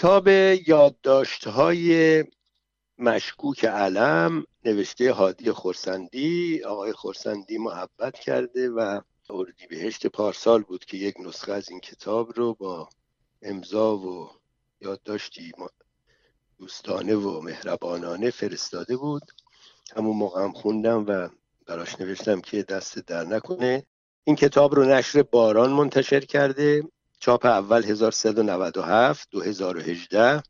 کتاب یادداشت‌های مشکوک علم نوشته هادی خرسندی، آقای خرسندی محبت کرده و اردیبهشت پارسال بود که یک نسخه از این کتاب رو با امضا و یادداشتی دوستانه و مهربانانه فرستاده بود. همون موقع هم خوندم و براش نوشتم که دست در نکنه. این کتاب رو نشر باران منتشر کرده، چاپ اول 1397، 2018.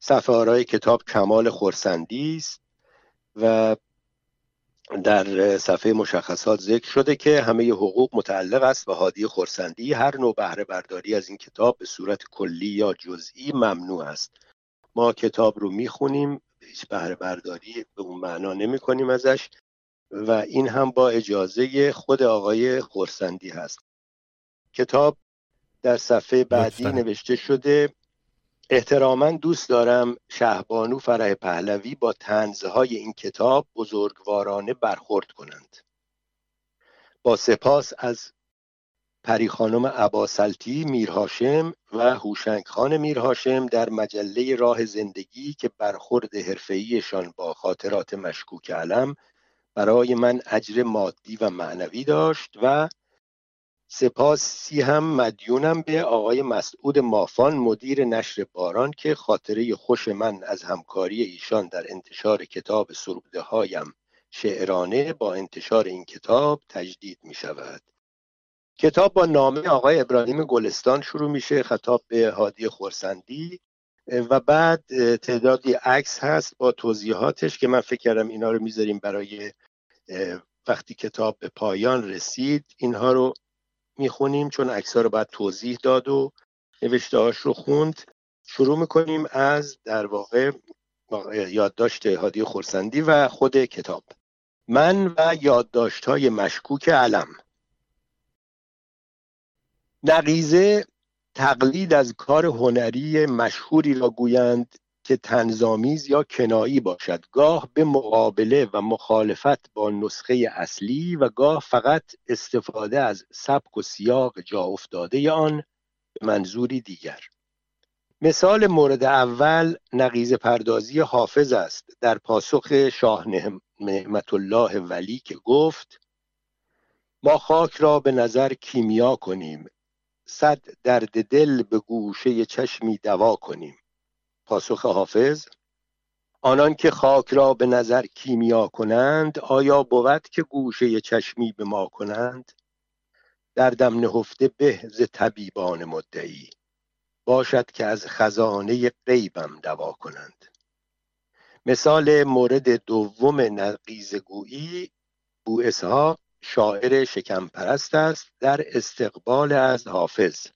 صفحه آرای کتاب کمال خرسندی است و در صفحه مشخصات ذکر شده که همه حقوق متعلق است و هادی خرسندی. هر نوع بهره برداری از این کتاب به صورت کلی یا جزئی ممنوع است. ما کتاب رو میخونیم، هیچ بهره برداری به اون معنا نمی کنیم ازش و این هم با اجازه خود آقای خرسندی هست. کتاب در صفحه بعدی نوشته شده: احتراما دوست دارم شهبانو فره پهلوی با طنزهای این کتاب بزرگوارانه برخورد کنند. با سپاس از پری خانم اباصلتی میرهاشم و هوشنگ خان میرهاشم در مجله راه زندگی که برخورد حرفه‌ایشان با خاطرات مشکوک علم برای من اجر مادی و معنوی داشت و سپاسی هم مدیونم به آقای مسعود مافان مدیر نشر باران که خاطره خوش من از همکاری ایشان در انتشار کتاب سروده هایم شعرانه با انتشار این کتاب تجدید می شود. کتاب با نامه آقای ابراهیم گلستان شروع میشه خطاب به هادی خرسندی و بعد تعدادی عکس هست با توضیحاتش که من فکر کردم اینا رو میذاریم برای وقتی کتاب به پایان رسید اینها رو میخونیم، چون عکس‌ها رو بعد توضیح داد و نوشته‌هاش رو خوند. شروع میکنیم از در واقع یادداشت هادی خرسندی و خود کتاب. من و یادداشت‌های مشکوک علم. نقیزه تقلید از کار هنری مشهوری را گویند که طنزآمیز یا کنایی باشد، گاه به مقابله و مخالفت با نسخه اصلی و گاه فقط استفاده از سبک و سیاق جا افتاده آن به منظوری دیگر. مثال مورد اول نقیضه پردازی حافظ است در پاسخ شاه نعمت الله ولی که گفت: ما خاک را به نظر کیمیا کنیم، صد درد دل به گوشه چشمی دوا کنیم. پاسخ حافظ: آنان که خاک را به نظر کیمیا کنند آیا بود که گوشه چشمی به ما کنند؟ دردم نهفته به ز طبیبان مدعی، باشد که از خزانه غیبم دوا کنند. مثال مورد دوم نقیضه گویی بو اسحاق شاعر شکم پرست است در استقبال از حافظ: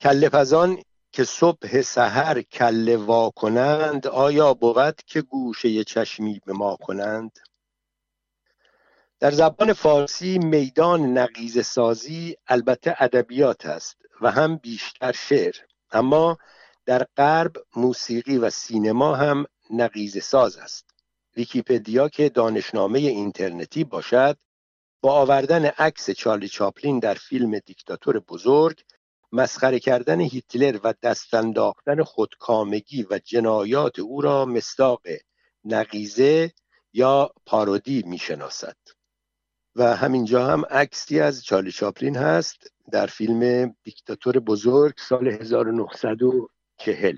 کله‌پزان که صبح سحر کله وا کنند آیا بود که گوشه چشمی به ما کنند؟ در زبان فارسی میدان نقیضه سازی البته ادبیات است و هم بیشتر شعر، اما در غرب موسیقی و سینما هم نقیضه ساز است. ویکی‌پدیا که دانشنامه اینترنتی باشد با آوردن عکس چارلی چاپلین در فیلم دیکتاتور بزرگ، مسخره کردن هیتلر و دست انداختن خودکامگی و جنایات او را مصداق نقیضه یا پارودی میشناسد. و همینجا هم عکسی از چارلی چاپلین هست در فیلم دیکتاتور بزرگ سال 1940.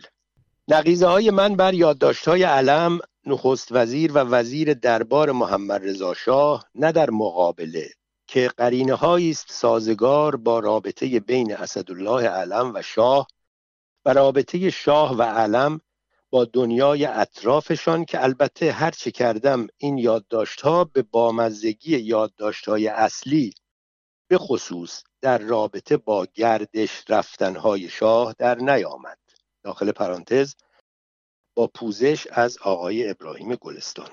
نقیضه های من بر یادداشت های علم نخست وزیر و وزیر دربار محمد رضاشاه نه در مقابله که قرینه هایی است سازگار با رابطه بین اسدالله علم و شاه و رابطه شاه و علم با دنیای اطرافشان، که البته هر چه کردم این یادداشت ها به بامزگی یادداشت های اصلی به خصوص در رابطه با گردش رفتن های شاه در نیامد. داخل پرانتز با پوزش از آقای ابراهیم گلستان.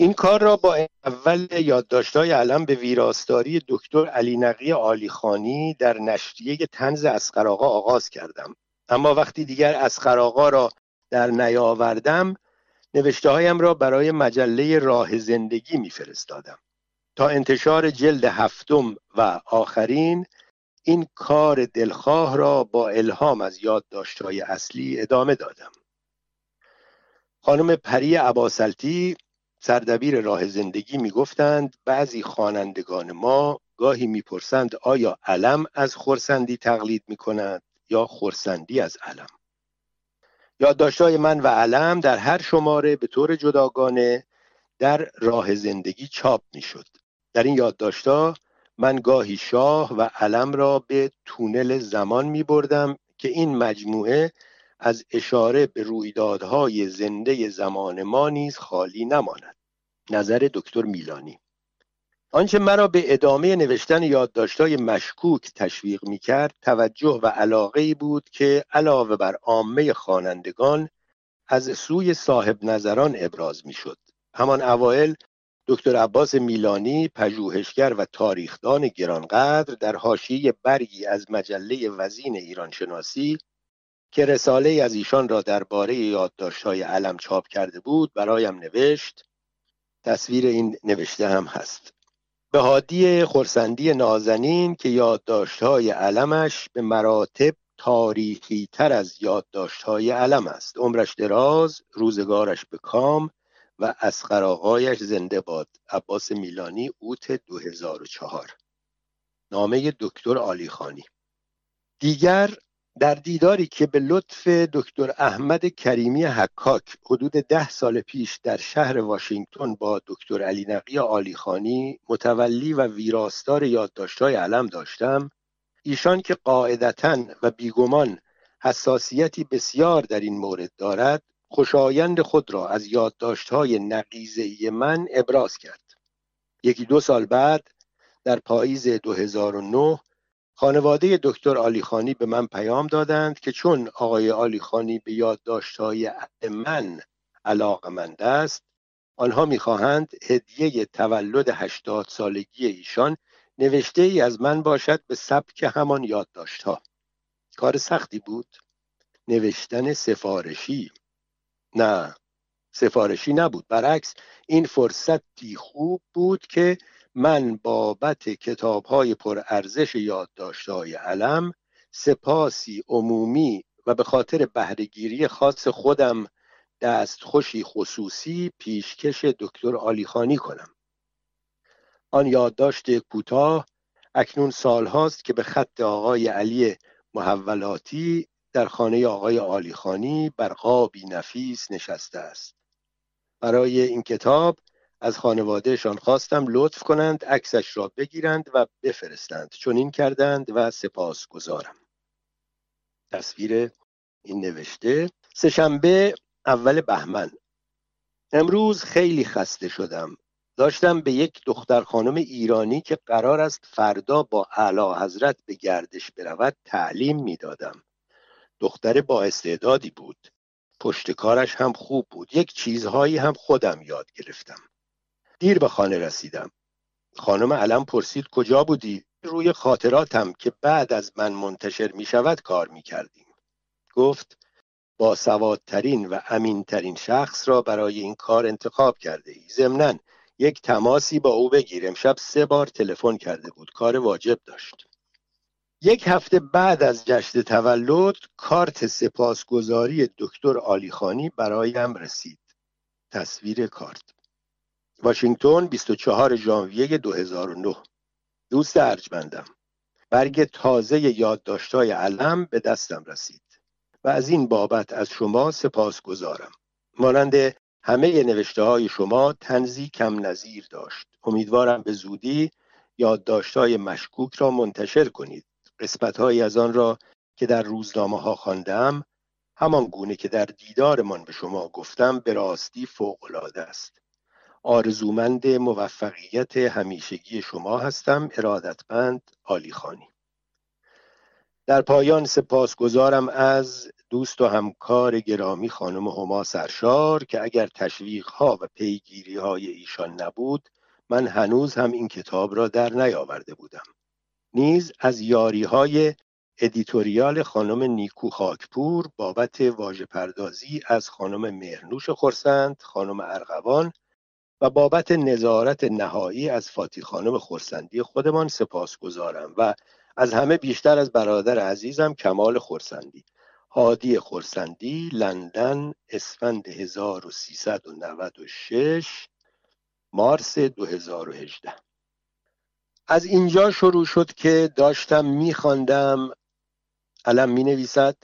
این کار را با اول یادداشت‌های علم به ویراستاری دکتر علی نقی عالیخانی در نشریه طنز اصغرآقا آغاز کردم، اما وقتی دیگر اصغرآقا را در نیاوردم نوشته‌هایم را برای مجله راه زندگی می‌فرستادم. تا انتشار جلد 7 و آخرین این کار دلخواه را با الهام از یادداشت‌های اصلی ادامه دادم. خانم پری اباصلتی سردبیر راه زندگی می گفتند بعضی خوانندگان ما گاهی میپرسند آیا علم از خرسندی تقلید می کند یا خرسندی از علم. یادداشت‌های من و علم در هر شماره به طور جداگانه در راه زندگی چاپ می شد. در این یادداشت‌ها من گاهی شاه و علم را به تونل زمان می بردم که این مجموعه از اشاره به رویدادهای زنده زمان ما نیز خالی نماند. نظر دکتر میلانی. آنچه مرا به ادامه نوشتن یادداشت‌های مشکوک تشویق می‌کرد توجه و علاقه‌ای بود که علاوه بر عامه خوانندگان از سوی صاحب نظران ابراز می‌شد. همان اوایل دکتر عباس میلانی پژوهشگر و تاریخدان گرانقدر در حاشیه برگی از مجله وزین ایرانشناسی که رساله از ایشان را درباره یادداشت‌های علم چاپ کرده بود برایم نوشت. تصویر این نوشته هم هست. به هادی خرسندی نازنین که یادداشت‌های علمش به مراتب تاریخی تر از یادداشت‌های علم است. عمرش دراز، روزگارش به کام و اصغر آقایش زنده باد. عباس میلانی اوت 2004. نامه دکتر عالیخانی. دیگر در دیداری که به لطف دکتر احمد کریمی حکاک حدود 10 سال پیش در شهر واشنگتن با دکتر علی نقی عالیخانی متولی و ویراستار یادداشت‌های علم داشتم، ایشان که قاعدتاً و بیگمان حساسیتی بسیار در این مورد دارد، خوشایند خود را از یادداشت‌های نقیضه‌ای من ابراز کرد. 1-2 سال بعد در پاییز 2009 خانواده دکتر عالیخانی به من پیام دادند که چون آقای عالیخانی به یادداشت‌های من علاقه‌مند است، آنها می‌خواهند هدیه تولد 80 سالگی ایشان نوشته‌ای از من باشد به سبک همان یادداشت‌ها. کار سختی بود؟ نوشتن سفارشی؟ نه، سفارشی نبود. برعکس این فرصتی خوب بود که من بابت کتاب‌های پرارزش یادداشت‌های علم سپاسی عمومی و به خاطر بهره‌گیری خاص خودم دستخوشی خصوصی پیشکش دکتر عالیخانی کنم. آن یادداشت کوتاه اکنون سال‌هاست که به خط آقای علی محولاتی در خانه آقای عالیخانی بر قابی نفیس نشسته است. برای این کتاب از خانوادهشان خواستم لطف کنند عکسش را بگیرند و بفرستند. چنین کردند و سپاسگزارم. تصویر این نوشته. سه‌شنبه 1 بهمن. امروز خیلی خسته شدم. داشتم به یک دختر خانم ایرانی که قرار است فردا با اعلیحضرت به گردش برود تعلیم میدادم. دختر با استعدادی بود. پشت کارش هم خوب بود. یک چیزهایی هم خودم یاد گرفتم. دیر به خانه رسیدم. خانم علم پرسید کجا بودی؟ روی خاطراتم که بعد از من منتشر می شود کار می کردیم. گفت با سوادترین و امینترین شخص را برای این کار انتخاب کرده ای. ضمناً یک تماسی با او بگیرم. شب 3 بار تلفن کرده بود. کار واجب داشت. 1 هفته بعد از جشن تولد کارت سپاسگزاری دکتر عالیخانی برایم رسید. تصویر کارت. واشنگتن 24 ژانویه 2009. دوست ارجمندم، برگ تازه یادداشت‌های علم به دستم رسید و از این بابت از شما سپاسگزارم. مانند همه نوشته‌های شما طنزی کم نظیر داشت. امیدوارم به زودی یادداشت‌های مشکوک را منتشر کنید. قسمت‌هایی از آن را که در روزنامه‌ها خواندم، همان گونه که در دیدارمان به شما گفتم، به راستی فوق‌العاده است. آرزومند موفقیت همیشگی شما هستم. ارادتمند، عالیخانی. در پایان سپاسگزارم از دوست و همکار گرامی خانم هما سرشار که اگر تشویق‌ها و پیگیری‌های ایشان نبود من هنوز هم این کتاب را در نیاورده بودم. نیز از یاری‌های ادیتوریال خانم نیکو خاکپور بابت واژه‌پردازی، از خانم مهرنوش خرسند، خانم ارغوان و بابت نظارت نهایی از فاتی خانم خرسندی خودمان سپاسگزارم و از همه بیشتر از برادر عزیزم کمال خرسندی، هادی خرسندی، لندن، اسفند 1396، مارس 2018. از اینجا شروع شد که داشتم می‌خواندم، علم می‌نویسد.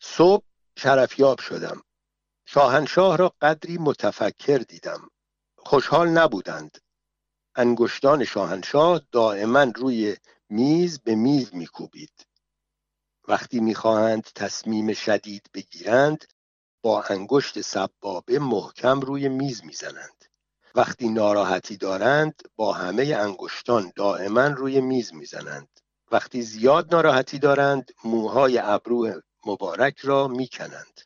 صبح شرفیاب شدم. شاهنشاه را قدری متفکر دیدم. خوشحال نبودند. انگشتان شاهنشاه دائما روی میز به میز می‌کوبید. وقتی می‌خواهند تصمیم شدید بگیرند، با انگشت سبابه محکم روی میز می‌زنند. وقتی ناراحتی دارند، با همه انگشتان دائما روی میز می‌زنند. وقتی زیاد ناراحتی دارند، موهای ابرو مبارک را می‌کنند.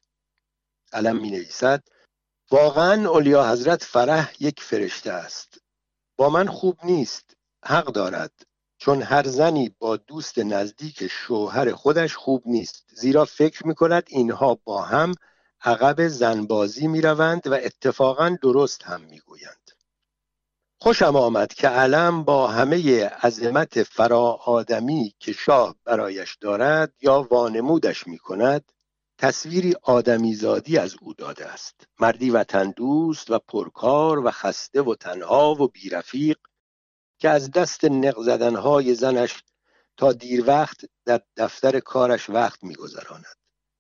علم می‌نویسد: واقعاً اولیا حضرت فرح یک فرشته است. با من خوب نیست، حق دارد، چون هر زنی با دوست نزدیک شوهر خودش خوب نیست، زیرا فکر می‌کند اینها با هم عقب زنبازی می‌روند و اتفاقاً درست هم می‌گویند. خوشم آمد که علم با همه عظمت فراآدمی که شاه برایش دارد یا وانمودش می‌کند، تصویری آدمیزادی از او داده است. مردی وطن دوست و پرکار و خسته و تنها و بی‌رفیق که از دست نق زدن‌های زنش تا دیر وقت در دفتر کارش وقت می‌گذراند.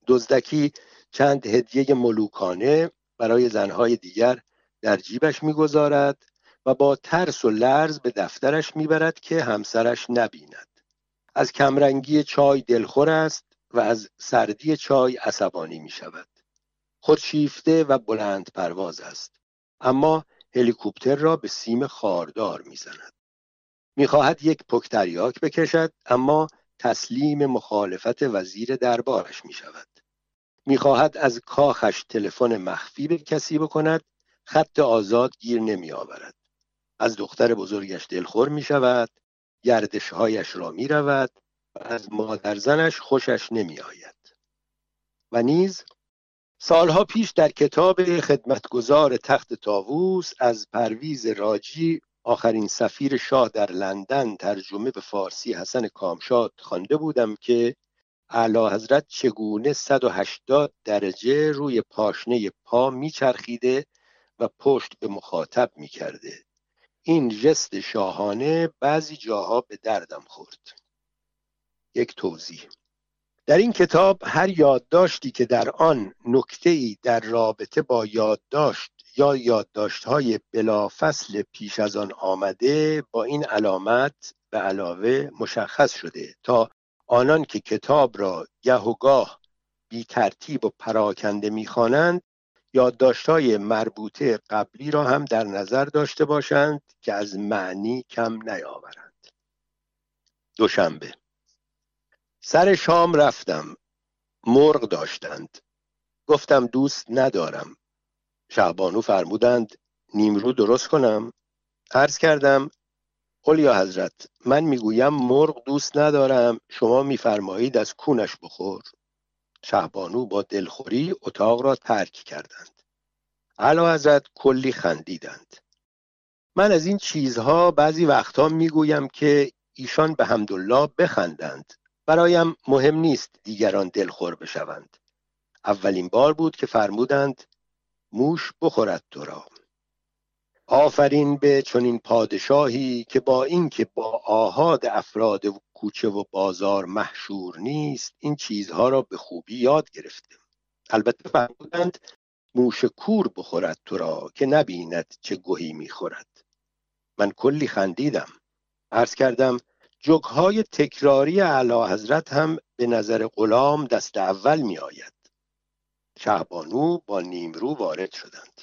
دزدکی چند هدیه ملوکانه برای زن‌های دیگر در جیبش می‌گذارد و با ترس و لرز به دفترش می‌برد که همسرش نبیند. از کمرنگی چای دلخور است و از سردی چای عصبانی می‌شود. خودشیفته و بلند پرواز است، اما هلیکوپتر را به سیم خاردار می‌زند. می‌خواهد یک پکتریاک بکشد، اما تسلیم مخالفت وزیر دربارش می‌شود. می‌خواهد از کاخش تلفن مخفی به کسی بکند، خط آزاد گیر نمی‌آورد. از دختر بزرگش دلخور می‌شود، گردش‌هایش را می‌رود و از مادرزنش خوشش نمی‌آید. و نیز سالها پیش در کتاب خدمتگزار تخت طاووس از پرویز راجی، آخرین سفیر شاه در لندن، ترجمه به فارسی حسن کامشاد، خوانده بودم که اعلی حضرت چگونه 180 درجه روی پاشنه پا میچرخیده و پشت به مخاطب میکرده. این جست شاهانه بعضی جاها به دردم خورد. یک توضیح: در این کتاب هر یادداشتی که در آن نکته‌ای در رابطه با یادداشت یا یادداشت‌های بلافصل پیش از آن آمده، با این علامت به علاوه مشخص شده تا آنان که کتاب را گاه و گاه بی ترتیب و پراکنده می‌خوانند، یادداشت‌های مربوطه قبلی را هم در نظر داشته باشند که از معنی کم نیاورند. دوشنبه سر شام رفتم. مرغ داشتند. گفتم دوست ندارم. شهبانو فرمودند نیمرو درست کنم. عرض کردم اولیا حضرت، من میگویم مرغ دوست ندارم، شما میفرمایید از کونش بخور. شهبانو با دلخوری اتاق را ترک کردند. اعلی حضرت کلی خندیدند. من از این چیزها بعضی وقتا میگویم که ایشان به حمدالله بخندند. برایم مهم نیست دیگران دلخور بشوند. اولین بار بود که فرمودند موش بخورد تو را. آفرین به چنین پادشاهی که با اینکه با آحاد افراد و کوچه و بازار محشور نیست، این چیزها را به خوبی یاد گرفته. البته فرمودند موش کور بخورد تو را که نبیند چه گوهی میخورد. من کلی خندیدم. عرض کردم جوک‌های تکراری اعلیحضرت هم به نظر غلام دست اول می آید. شهبانو با نیمرو وارد شدند.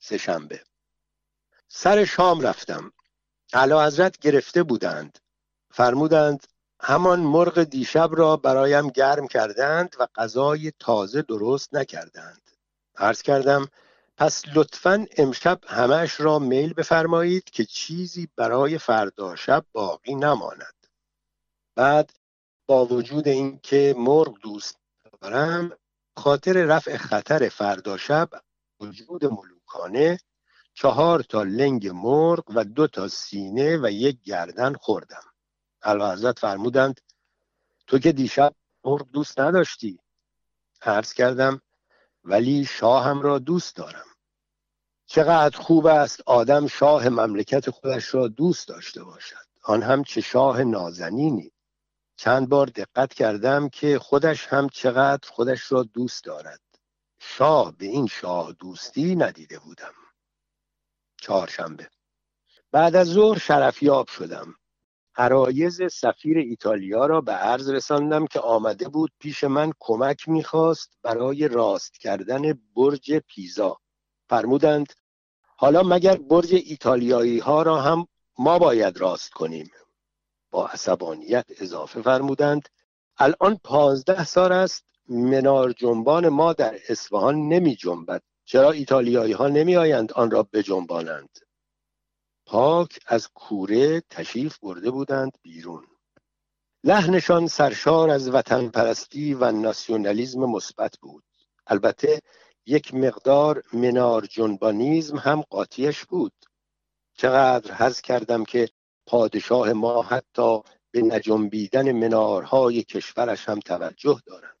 سه‌شنبه سر شام رفتم. اعلیحضرت گرفته بودند. فرمودند همان مرغ دیشب را برایم گرم کردند و غذای تازه درست نکردند. عرض کردم پس لطفاً امشب همه‌اش را میل بفرمایید که چیزی برای فردا شب باقی نماند. بعد با وجود اینکه مرغ دوست ندارم، خاطر رفع خطر فردا شب، وجود ملوکانه 4 تا لنگ مرغ و 2 تا سینه و 1 گردن خوردم. اعلیحضرت فرمودند تو که دیشب مرغ دوست نداشتی. عرض کردم ولی شاهم را دوست دارم. چقدر خوب است آدم شاه مملکت خودش را دوست داشته باشد، آن هم چه شاه نازنینی. چند بار دقت کردم که خودش هم چقدر خودش را دوست دارد. شاه به این شاه دوستی ندیده بودم. چهارشنبه بعد از ظهر شرفیاب شدم. عرایض سفیر ایتالیا را به عرض رساندم که آمده بود پیش من کمک می‌خواست برای راست کردن برج پیزا. فرمودند حالا مگر برج ایتالیایی ها را هم ما باید راست کنیم؟ با عصبانیت اضافه فرمودند الان 15 سال است منار جنبان ما در اصفهان نمی جنبد، چرا ایتالیایی ها نمی آیند آن را بجنبانند؟ پاک از کوره تشریف برده بودند بیرون. لحنشان سرشار از وطن پرستی و ناسیونالیسم مثبت بود. البته یک مقدار منار جنبانیزم هم قاطیش بود. چقدر حظ کردم که پادشاه ما حتی به نجنبیدن منارهای کشورش هم توجه دارند.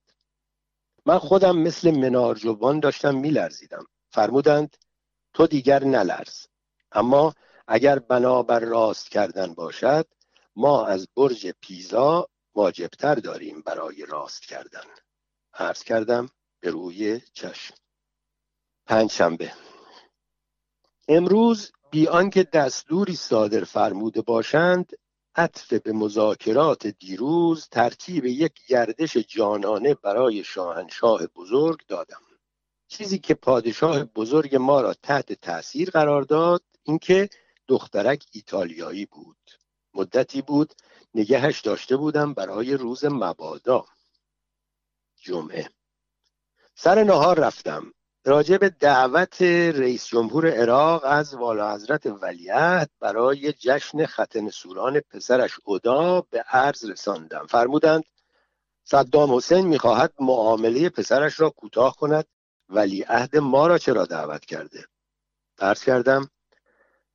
من خودم مثل منار جنبان داشتم میلرزیدم. فرمودند تو دیگر نلرز، اما اگر بنابر راست کردن باشد ما از برج پیزا واجبتر داریم برای راست کردن. عرض کردم به روی چشم. پنجشنبه امروز بی آنکه دستوری صادر فرموده باشند، عطف به مذاکرات دیروز ترتیب یک گردش جانانه برای شاهنشاه بزرگ دادم. چیزی که پادشاه بزرگ ما را تحت تأثیر قرار داد اینکه دخترک ایتالیایی بود. مدتی بود نگهش داشته بودم برای روز مبادا. جمعه سر نهار رفتم. راجب دعوت رئیس جمهور عراق از والاحضرت ولیعهد برای جشن ختن سوران پسرش عدا به عرض رساندم. فرمودند صدام حسین میخواهد معامله پسرش را کوتاه کند، ولیعهد ما را چرا دعوت کرده؟ عرض کردم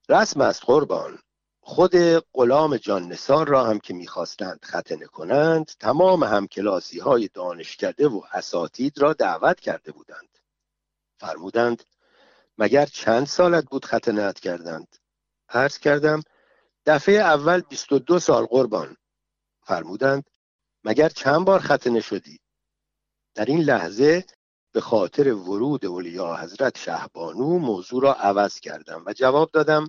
رسم است قربان، خود غلام جان نثار را هم که میخواستند ختنه کنند تمام همکلاسی های دانشکده و اساتید را دعوت کرده بودند. فرمودند مگر چند سالت بود ختنه‌ات کردند؟ عرض کردم دفعه اول 22 سال قربان. فرمودند مگر چند بار ختنه شدی؟ در این لحظه به خاطر ورود اولیاحضرت شهبانو موضوع را عوض کردم و جواب دادم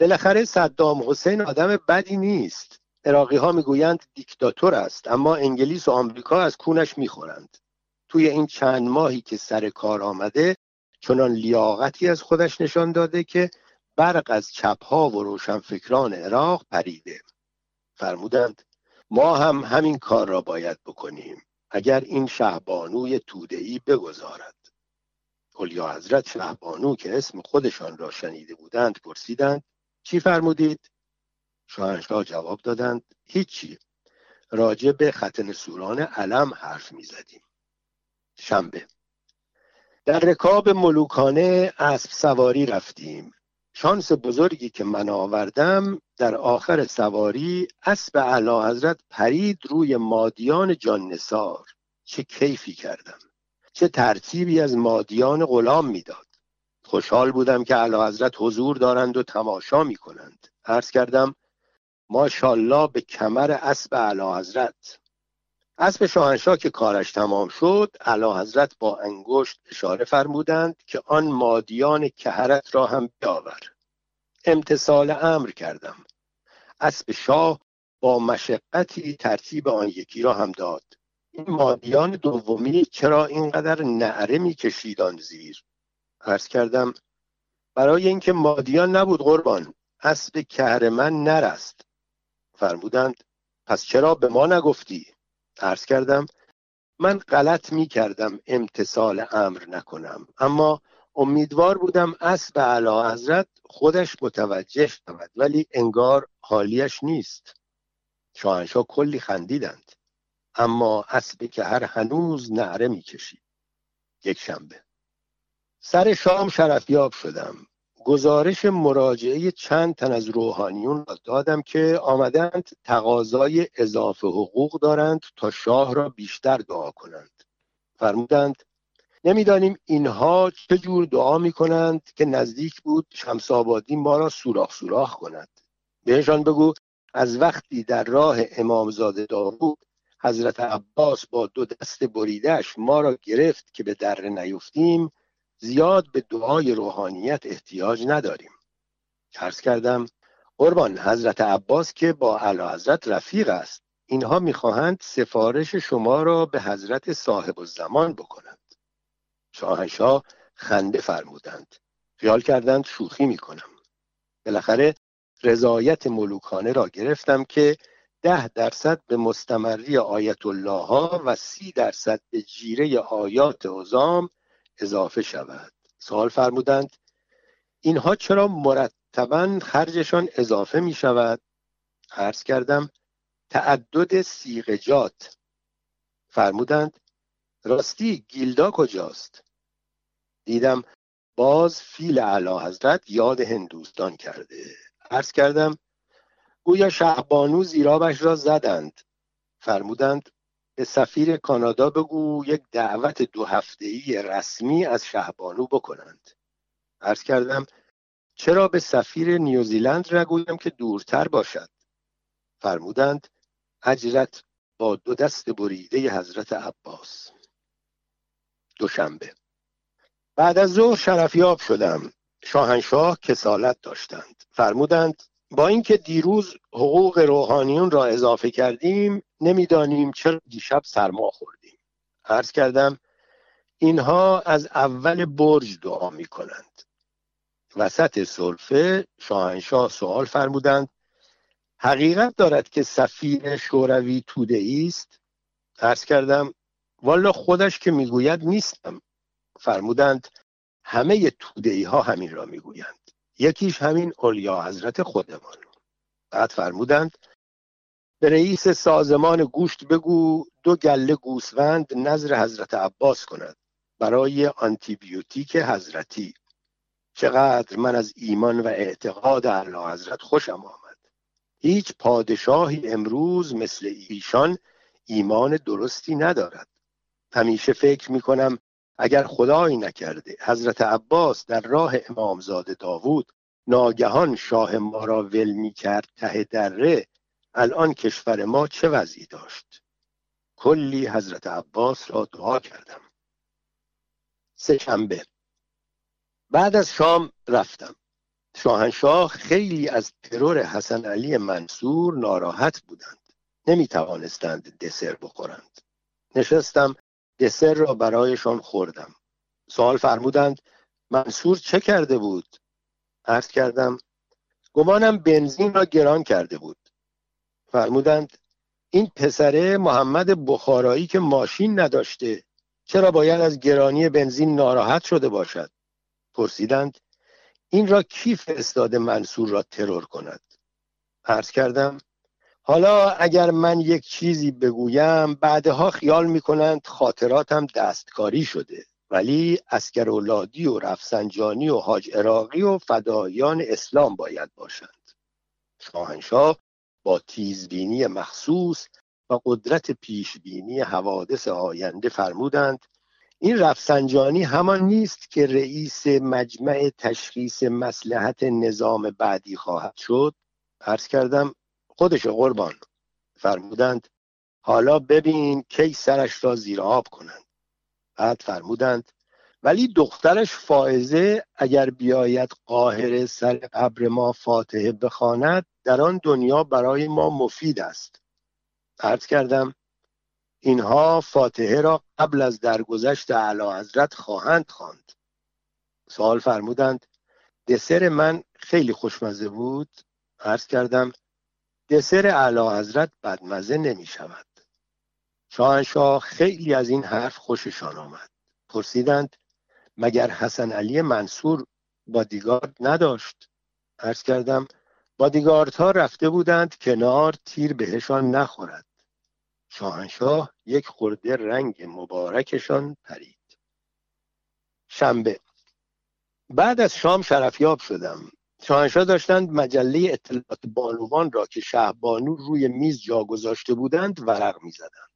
بالاخره صدام حسین آدم بدی نیست. عراقی ها میگویند دیکتاتور است، اما انگلیس و آمریکا از کونش میخورند. توی این چند ماهی که سر کار آمده چنان لیاقتی از خودش نشان داده که برق از چپها و روشنفکران عراق پریده. فرمودند ما هم همین کار را باید بکنیم اگر این شهبانوی توده‌ای بگذارد. اولیاحضرت شهبانو که اسم خودشان را شنیده بودند پرسیدند چی فرمودید؟ شاهنشاه جواب دادند هیچی، راجع به ختن سوران علم حرف میزدیم. شنبه در رکاب ملوکانه اسب سواری رفتیم. شانس بزرگی که من آوردم در آخر سواری اسب اعلیحضرت پرید روی مادیان جان نثار. چه کیفی کردم، چه ترتیبی از مادیان غلام میداد. خوشحال بودم که اعلیحضرت حضور دارند و تماشا می کنند. عرض کردم ماشاءالله به کمر اسب اعلیحضرت. اسب شاهنشاه که کارش تمام شد، اعلیحضرت با انگشت اشاره فرمودند که آن مادیان کهرت را هم بیاور. امتثال امر کردم. اسب شاه با مشقتی ترتیب آن یکی را هم داد. این مادیان دومی چرا اینقدر نعره می‌کشیدند زیر؟ عرض کردم برای اینکه مادیان نبود قربان، اسب کهرمن نرست. فرمودند پس چرا به ما نگفتی؟ عرض کردم من غلط می کردم امتثال امر نکنم، اما امیدوار بودم اسب اعلیحضرت خودش متوجه شود، ولی انگار حالیش نیست. شاهنشاه کلی خندیدند، اما اسبی که هر هنوز نعره می کشید. یک شنبه سر شام شرفیاب شدم. گزارش مراجعه چند تن از روحانیون را دادم که آمدند تقاضای اضافه حقوق دارند تا شاه را بیشتر دعا کنند. فرمودند نمیدانیم اینها چه جور دعا میکنند که نزدیک بود شمس آبادی ما را سوراخ سوراخ کند. بهشان بگو از وقتی در راه امامزاده داوود حضرت عباس با دو دست بریده‌اش ما را گرفت که به دره نیفتیم، زیاد به دعای روحانیت احتیاج نداریم. عرض کردم قربان حضرت عباس که با اعلیحضرت رفیق است، اینها میخواهند سفارش شما را به حضرت صاحب الزمان بکنند. شاهنشاه خنده فرمودند، خیال کردند شوخی میکنم. بالاخره رضایت ملوکانه را گرفتم که 10% به مستمری آیت الله ها و 30% به جیره آیات عظام اضافه شود. سوال فرمودند اینها چرا مرتباً خرجشان اضافه می شود؟ عرض کردم تعدد سیغجات. فرمودند راستی گیلدا کجاست؟ دیدم باز فیل اعلی حضرت یاد هندوستان کرده. عرض کردم گویا شهبانو زیرابش را زدند. فرمودند به سفیر کانادا بگو یک دعوت 2 هفته‌ای رسمی از شهبانو بکنند. عرض کردم چرا به سفیر نیوزیلند نگویم که دورتر باشد؟ فرمودند اجرت با 2 دست بریده حضرت عباس. دوشنبه بعد از ظهر شرفیاب شدم. شاهنشاه کسالت داشتند. فرمودند با اینکه دیروز حقوق روحانیون را اضافه کردیم نمیدانیم چرا دیشب سرما خوردیم. عرض کردم اینها از اول برج دعا می کنند. وسط سلفه شاهنشاه سوال فرمودند حقیقت دارد که سفیر شوروی توده‌ای است؟ عرض کردم والا خودش که میگوید نیستم. فرمودند همه توده‌ای ها همین را میگویند، یکیش همین علیا حضرت خودمان. بعد فرمودند به رئیس سازمان گوشت بگو 2 گله گوسفند نذر حضرت عباس کند برای آنتیبیوتیک حضرتی. چقدر من از ایمان و اعتقاد اعلی حضرت خوشم آمد. هیچ پادشاهی امروز مثل ایشان ایمان درستی ندارد. همیشه فکر می کنم اگر خدایی نکرده حضرت عباس در راه امامزاده داوود ناگهان شاه ما را ول می کرد ته دره، الان کشور ما چه وضعی داشت؟ کلی حضرت عباس را دعا کردم. سه شنبه بعد از شام رفتم. شاهنشاه خیلی از ترور حسن علی منصور ناراحت بودند، نمی توانستند دسر بخورند. نشستم دسر را برایشان خوردم. سوال فرمودند منصور چه کرده بود؟ عرض کردم گمانم بنزین را گران کرده بود. فرمودند این پسره محمد بخارایی که ماشین نداشته چرا باید از گرانی بنزین ناراحت شده باشد؟ پرسیدند این را کی فرستاده منصور را ترور کند؟ عرض کردم حالا اگر من یک چیزی بگویم بعدها خیال میکنند خاطراتم دستکاری شده، ولی عسکرولادی و رفسنجانی و حاج عراقی و فدایان اسلام باید باشند. شاهنشاه با تیزبینی مخصوص و قدرت پیشبینی حوادث آینده فرمودند این رفسنجانی همان نیست که رئیس مجمع تشخیص مصلحت نظام بعدی خواهد شد؟ عرض کردم خودش قربان. فرمودند حالا ببین کی سرش را زیر آب کنند. بعد فرمودند ولی دخترش فائزه اگر بیاید قاهره سر قبر ما فاتحه بخواند در آن دنیا برای ما مفید است. عرض کردم اینها فاتحه را قبل از درگذشت اعلیحضرت خواهند خواند. سوال فرمودند دسر من خیلی خوشمزه بود. عرض کردم دسر اعلیحضرت بدمزه نمی شود. شاهنشاه خیلی از این حرف خوششان آمد. پرسیدند مگر حسن علی منصور بادیگارد نداشت؟ عرض کردم بادیگاردها رفته بودند کنار تیر بهشان نخورد. شاهنشاه یک خورده رنگ مبارکشان پرید. شنبه بعد از شام شرفیاب شدم. شاهنشاه داشتند مجله اطلاعات بانوان را که شهبانو روی میز جا گذاشته بودند ورق می‌زدند.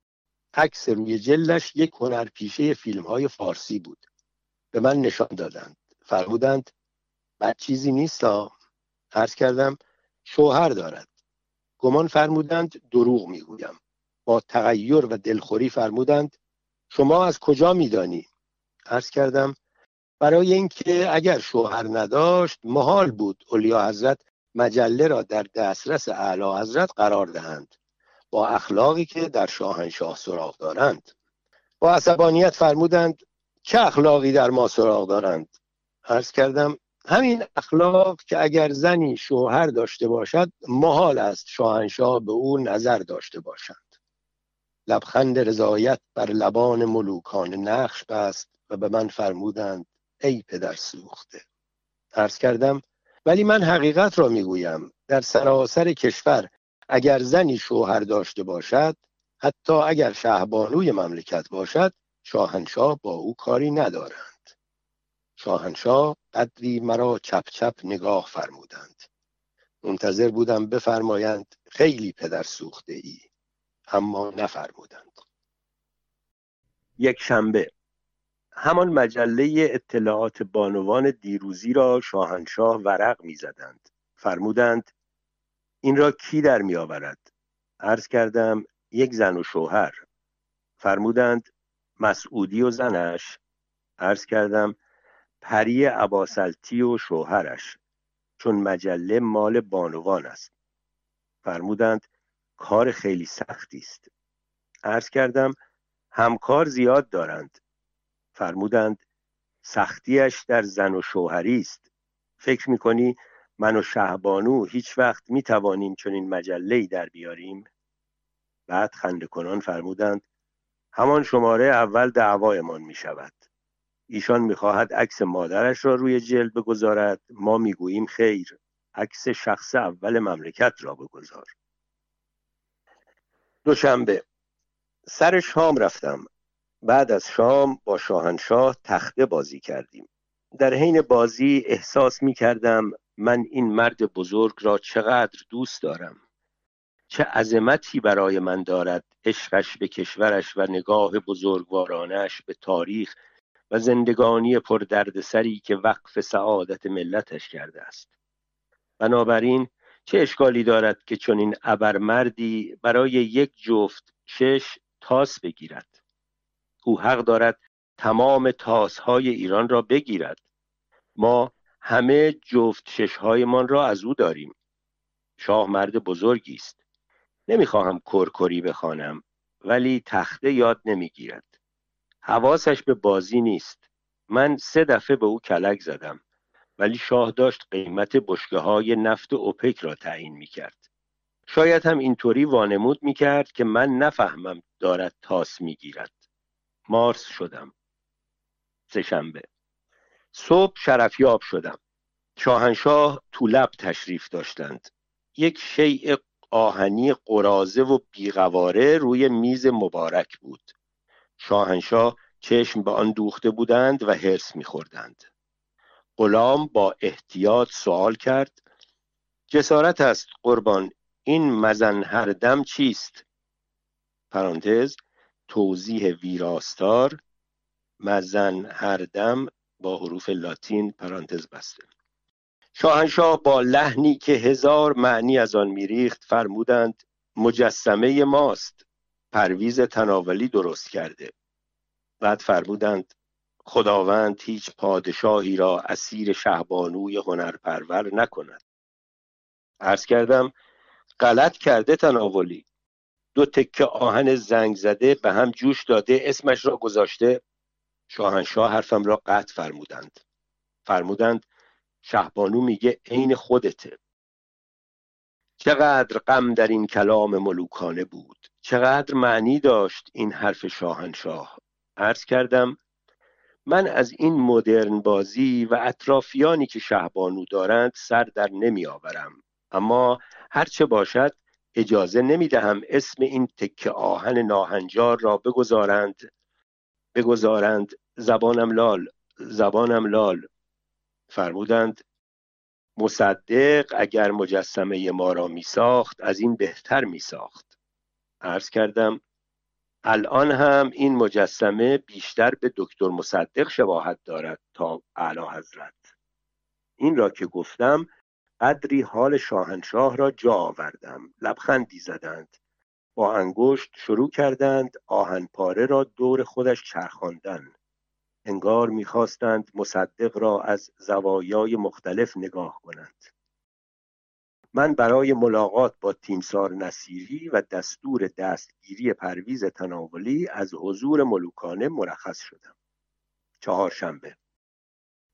عکس روی جلدش یک هنرپیشه فیلم‌های فارسی بود. به من نشان دادند. فرمودند بد چیزی نیست ها. عرض کردم شوهر دارد. گمان فرمودند دروغ می‌گویم. با تغییر و دلخوری فرمودند شما از کجا می‌دانی؟ عرض کردم برای اینکه اگر شوهر نداشت محال بود علیا حضرت مجله را در دسترس اعلی حضرت قرار دهند با اخلاقی که در شاهنشاه سراغ دارند. با عصبانیت فرمودند چه اخلاقی در ما سراغ دارند؟ عرض کردم همین اخلاق که اگر زنی شوهر داشته باشد محال است شاهنشاه به او نظر داشته باشند. لبخند رضایت بر لبان ملوکان نقش بست و به من فرمودند ای پدر سوخته. عرض کردم ولی من حقیقت را میگویم. در سراسر کشور اگر زنی شوهر داشته باشد، حتی اگر شهبانوی مملکت باشد، شاهنشاه با او کاری ندارند. شاهنشاه قدری مرا چپ چپ نگاه فرمودند. منتظر بودم بفرمایند خیلی پدر سوخته ای، اما نفرمودند. یک شنبه همان مجله اطلاعات بانوان دیروزی را شاهنشاه ورق می زدند. فرمودند این را کی در می آورد؟ عرض کردم یک زن و شوهر. فرمودند مسعودی و زنش؟ عرض کردم پری اباصلتی و شوهرش، چون مجله مال بانوان است. فرمودند کار خیلی سختی است. عرض کردم همکار زیاد دارند. فرمودند سختیش در زن و شوهری است. فکر میکنی من و شهبانو هیچ وقت میتوانیم چنین مجله‌ای در بیاریم؟ بعد خنده کنان فرمودند همان شماره اول دعوایمان میشود. ایشان میخواهد عکس مادرش را روی جلد بگذارد، ما میگوییم خیر، عکس شخص اول مملکت را بگذار. دوشنبه سر شام رفتم. بعد از شام با شاهنشاه تخته بازی کردیم. در حین بازی احساس می کردم من این مرد بزرگ را چقدر دوست دارم. چه عظمتی برای من دارد عشقش به کشورش و نگاه بزرگوارانش به تاریخ و زندگانی پر دردسری که وقف سعادت ملتش کرده است. بنابراین چه اشکالی دارد که چنین ابرمردی برای یک جفت شش تاس بگیرد؟ او حق دارد تمام تاسهای ایران را بگیرد. ما همه جفت شش‌هایمان را از او داریم. شاه مرد بزرگی است. نمی‌خواهم کرکری بخوانم، ولی تخته یاد نمی‌گیرد. حواسش به بازی نیست. من 3 دفعه به او کلک زدم، ولی شاه داشت قیمت بشکه‌های نفت اوپک را تعیین می‌کرد. شاید هم اینطوری وانمود می‌کرد که من نفهمم دارد تاس می‌گیرد. مارس شدم. سه‌شنبه صبح شرفیاب شدم. شاهنشاه تو لب تشریف داشتند. یک شیء آهنی قراضه و بی‌قواره روی میز مبارک بود. شاهنشاه چشم به آن دوخته بودند و هرس می‌خوردند. غلام با احتیاط سوال کرد جسارت است قربان، این مزن هر دم چیست؟ پرانتز توضیح ویراستار، مزن هر دم با حروف لاتین پرانتز بسته. شاهنشاه با لحنی که 1000 معنی از آن میریخت فرمودند مجسمه ماست، پرویز تناولی درست کرده. بعد فرمودند خداوند هیچ پادشاهی را اسیر شهبانوی هنرپرور نکند. عرض کردم غلط کرده تناولی، 2 تکه آهن زنگ زده به هم جوش داده اسمش را گذاشته. شاهنشاه حرفم را قطع فرمودند. فرمودند شهبانو میگه عین خودته. چقدر غم در این کلام ملوکانه بود، چقدر معنی داشت این حرف شاهنشاه. عرض کردم من از این مدرن بازی و اطرافیانی که شهبانو دارند سر در نمی آورم، اما هرچه باشد اجازه نمیدهم اسم این تکه آهن ناهنجار را بگذارند زبانم لال، زبانم لال. فرمودند مصدق اگر مجسمه ما را می ساخت از این بهتر می ساخت. عرض کردم الان هم این مجسمه بیشتر به دکتر مصدق شباهت دارد تا اعلی حضرت. این را که گفتم قدری حال شاهنشاه را جا آوردم. لبخندی زدند، با انگشت شروع کردند آهنپاره را دور خودش چرخاندن. انگار می‌خواستند مصدق را از زوایای مختلف نگاه کنند. من برای ملاقات با تیمسار نصیری و دستور دستگیری پرویز تناولی از حضور ملوکانه مرخص شدم. چهارشنبه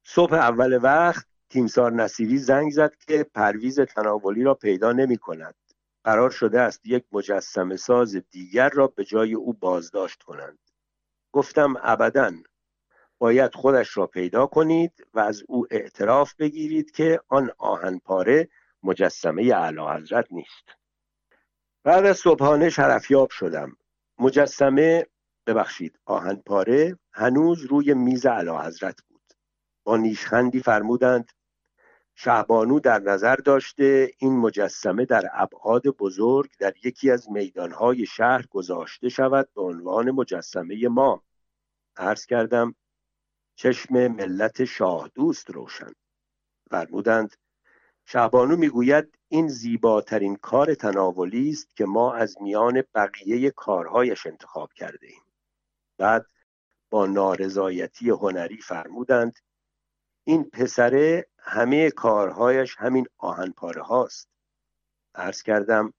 صبح اول وقت تیمسار نصیری زنگ زد که پرویز تناولی را پیدا نمی‌کند. قرار شده است یک مجسمه ساز دیگر را به جای او بازداشت کنند. گفتم ابداً، باید خودش را پیدا کنید و از او اعتراف بگیرید که آن آهنپاره مجسمه اعلی حضرت نیست. بعد از صبحانه شرفیاب شدم. مجسمه، ببخشید آهنپاره، هنوز روی میز اعلی حضرت بود. با نیشخندی فرمودند شهبانو در نظر داشته این مجسمه در ابعاد بزرگ در یکی از میدانهای شهر گذاشته شود به عنوان مجسمه ما. عرض کردم چشم ملت شاه دوست روشن. فرمودند شهبانو میگوید این زیباترین کار تناولی است که ما از میان بقیه کارهایش انتخاب کرده ایم. بعد با نارضایتی هنری فرمودند این پسره همه کارهایش همین آهنپاره هاست. عرض کردم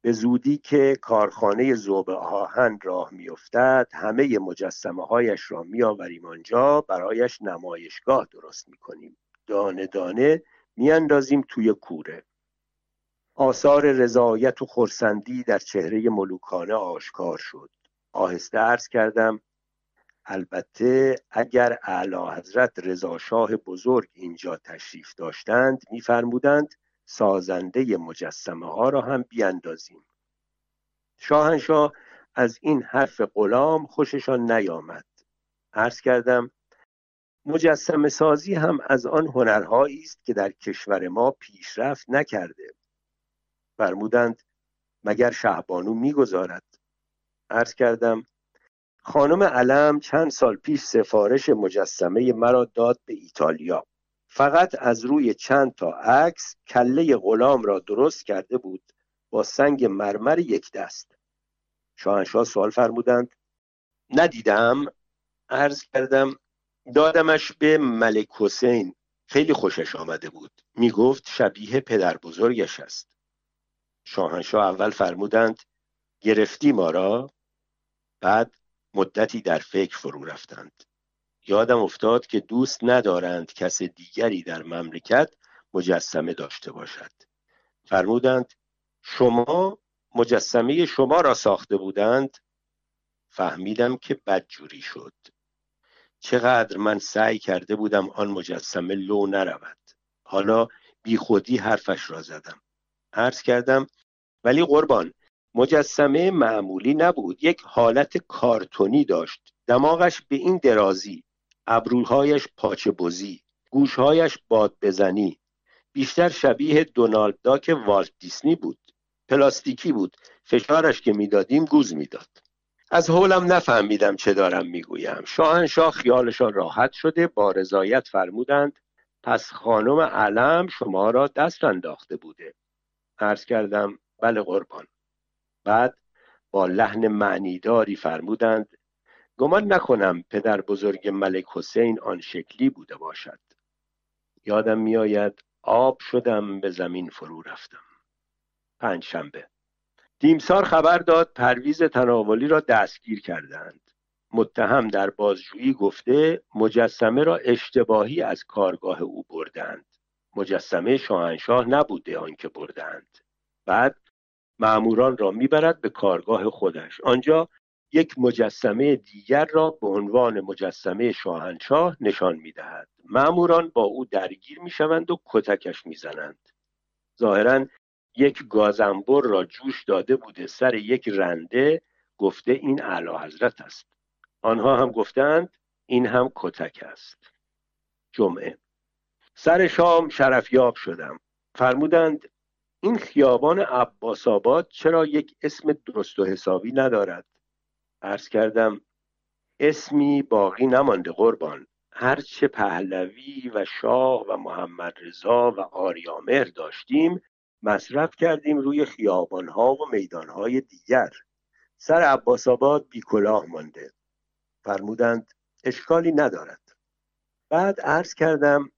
به زودی که کارخانه ذوب آهن راه میافتد همه مجسمه هایش را میآوریم آنجا، برایش نمایشگاه درست میکنیم، دانه دانه میاندازیم توی کوره. آثار رضایت و خرسندی در چهره ملوکانه آشکار شد. آهسته عرض کردم البته اگر اعلی حضرت رضاشاه بزرگ اینجا تشریف داشتند میفرمودند سازنده مجسمه ها را هم بیاندازیم. شاهنشاه از این حرف غلام خوششان نیامد. عرض کردم مجسمه سازی هم از آن هنرهایی است که در کشور ما پیشرفت نکرده. فرمودند مگر شهبانو میگذارد؟ عرض کردم خانم علم چند سال پیش سفارش مجسمه مرا داد به ایتالیا. فقط از روی چند تا عکس کله غلام را درست کرده بود با سنگ مرمر یک دست. شاهنشاه سوال فرمودند ندیدم؟ عرض کردم دادمش به ملک حسین، خیلی خوشش آمده بود، می گفت شبیه پدر بزرگش است. شاهنشاه اول فرمودند گرفتی ما را؟ بعد مدتی در فکر فرو رفتند. یادم افتاد که دوست ندارند کس دیگری در مملکت مجسمه داشته باشد. فرمودند شما مجسمه شما را ساخته بودند؟ فهمیدم که بدجوری شد. چقدر من سعی کرده بودم آن مجسمه لو نرود. حالا بی خودی حرفش را زدم. عرض کردم ولی قربان مجسمه معمولی نبود، یک حالت کارتونی داشت، دماغش به این درازی، ابروهایش پاچه بزی، گوشهایش باد بزنی، بیشتر شبیه دونالد داک والت دیسنی بود. پلاستیکی بود، فشارش که میدادیم گوز میداد. از حولم نفهمیدم چه دارم میگویم. شاهنشاه خیالشان راحت شده با رضایت فرمودند پس خانم علم شما را دست انداخته بوده؟ عرض کردم بله قربان. بعد با لحن معنیداری فرمودند گمان نکنم پدر بزرگ ملک حسین آن شکلی بوده باشد. یادم می آید آب شدم به زمین فرو رفتم. پنجشنبه تیمسار خبر داد پرویز تناولی را دستگیر کردند. متهم در بازجویی گفته مجسمه را اشتباهی از کارگاه او بردند. مجسمه شاهنشاه نبوده آن که بردند. بعد ماموران را میبرد به کارگاه خودش. آنجا یک مجسمه دیگر را به عنوان مجسمه شاهنشاه نشان میدهد. ماموران با او درگیر میشوند و کتکش میزنند. ظاهراً یک گازنبر را جوش داده بوده سر یک رنده، گفته این اعلی حضرت است. آنها هم گفتند این هم کتک است. جمعه سر شام شرفیاب شدم. فرمودند این خیابان عباس آباد چرا یک اسم درست و حسابی ندارد؟ عرض کردم اسمی باقی نمانده قربان، هرچه پهلوی و شاه و محمد رضا و آریامر داشتیم مصرف کردیم روی خیابانها و میدانهای دیگر، سر عباس آباد بی کلاه مانده. فرمودند اشکالی ندارد. بعد عرض کردم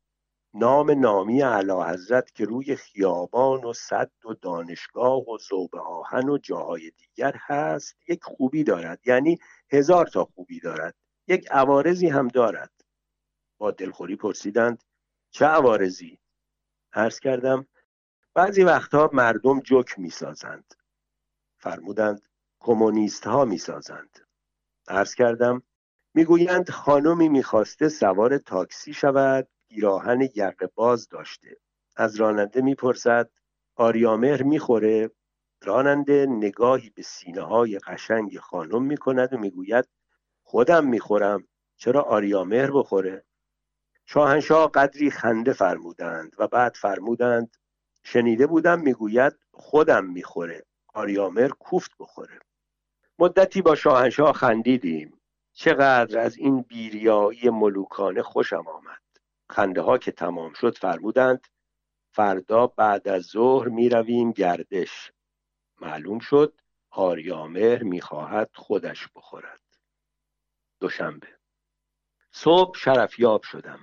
نام نامی اعلیحضرت که روی خیابان و سد و دانشگاه و ذوب آهن و جاهای دیگر هست یک خوبی دارد، یعنی 1000 تا خوبی دارد، یک عوارضی هم دارد. با دلخوری پرسیدند چه عوارضی؟ عرض کردم بعضی وقتها مردم جوک می سازند. فرمودند کمونیست ها می سازند. عرض کردم می گویند خانمی می خواسته سوار تاکسی شود، گیراهن یقه باز داشته، از راننده می پرسد آریامهر می خوره؟ راننده نگاهی به سینه های قشنگ خانم می کند و می گوید خودم می خورم، چرا آریامهر بخوره؟ شاهنشاه قدری خنده فرمودند و بعد فرمودند شنیده بودم میگوید خودم میخوره، آریامر کوفت بخوره. مدتی با شاهنشاه خندیدیم. چقدر از این بیریایی ملوکانه خوشم آمد. خنده ها که تمام شد فرمودند فردا بعد از ظهر میرویم گردش. معلوم شد آریامر میخواهد خودش بخورد. دوشنبه صبح شرفیاب شدم.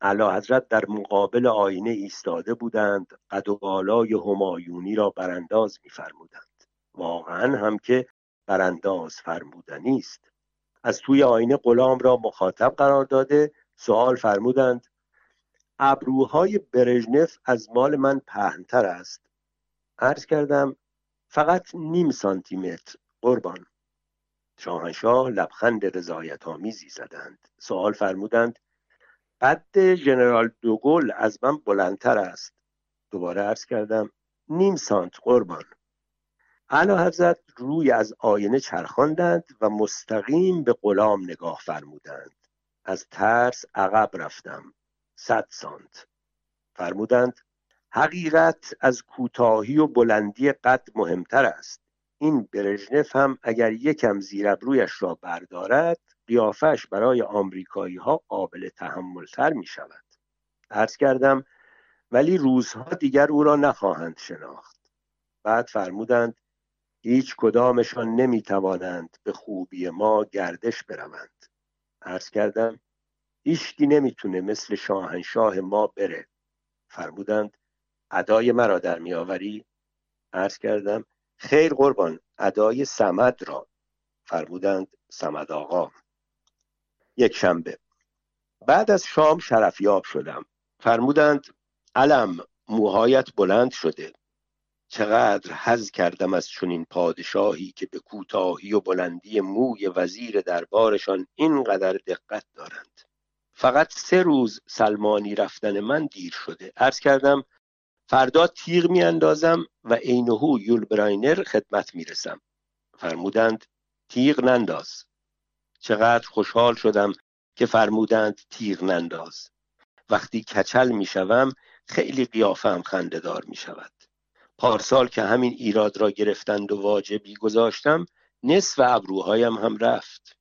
اعلیحضرت در مقابل آینه ایستاده بودند، قد و بالای همایونی را برانداز می‌فرمودند. واقعا هم که برانداز فرمودنی است. از توی آینه غلام را مخاطب قرار داده سوال فرمودند ابروهای برژنف از مال من پهن‌تر است. عرض کردم فقط 0.5 سانتیمتر قربان. شاهنشاه لبخند رضایت‌آمیزی زدند. سوال فرمودند قد ژنرال دوگل از من بلندتر است. دوباره عرض کردم 0.5 سانت قربان. اعلیحضرت روی از آینه چرخاندند و مستقیم به غلام نگاه فرمودند. از ترس عقب رفتم. 100 سانت. فرمودند حقیقت از کوتاهی و بلندی قد مهمتر است. این برژنف هم اگر یکم زیر ابرویش را بردارد قیافش برای آمریکایی ها قابل تحمل تر می شود. عرض کردم ولی روزها دیگر او را نخواهند شناخت. بعد فرمودند هیچ کدامشان نمی توانند به خوبی ما گردش بروند. عرض کردم هیچکی نمی تونه مثل شاهنشاه ما بره. فرمودند ادای مرا در می آوری؟ عرض کردم خیر قربان، ادای صمد را. فرمودند صمد آقا. یک شنبه بعد از شام شرفیاب شدم. فرمودند علم موهایت بلند شده. چقدر حظ کردم از چنین پادشاهی که به کوتاهی و بلندی موی وزیر دربارشان اینقدر دقت دارند. فقط 3 روز سلمانی رفتن من دیر شده. عرض کردم فردا تیغ میاندازم و عینهو یولبراینر خدمت میرسم. فرمودند تیغ ننداز. چقدر خوشحال شدم که فرمودند تیغ ننداز. وقتی کچل میشوم خیلی قیافم خنده‌دار میشود. پارسال که همین ایراد را گرفتند و واجبی گذاشتم نصف ابروهایم هم رفت.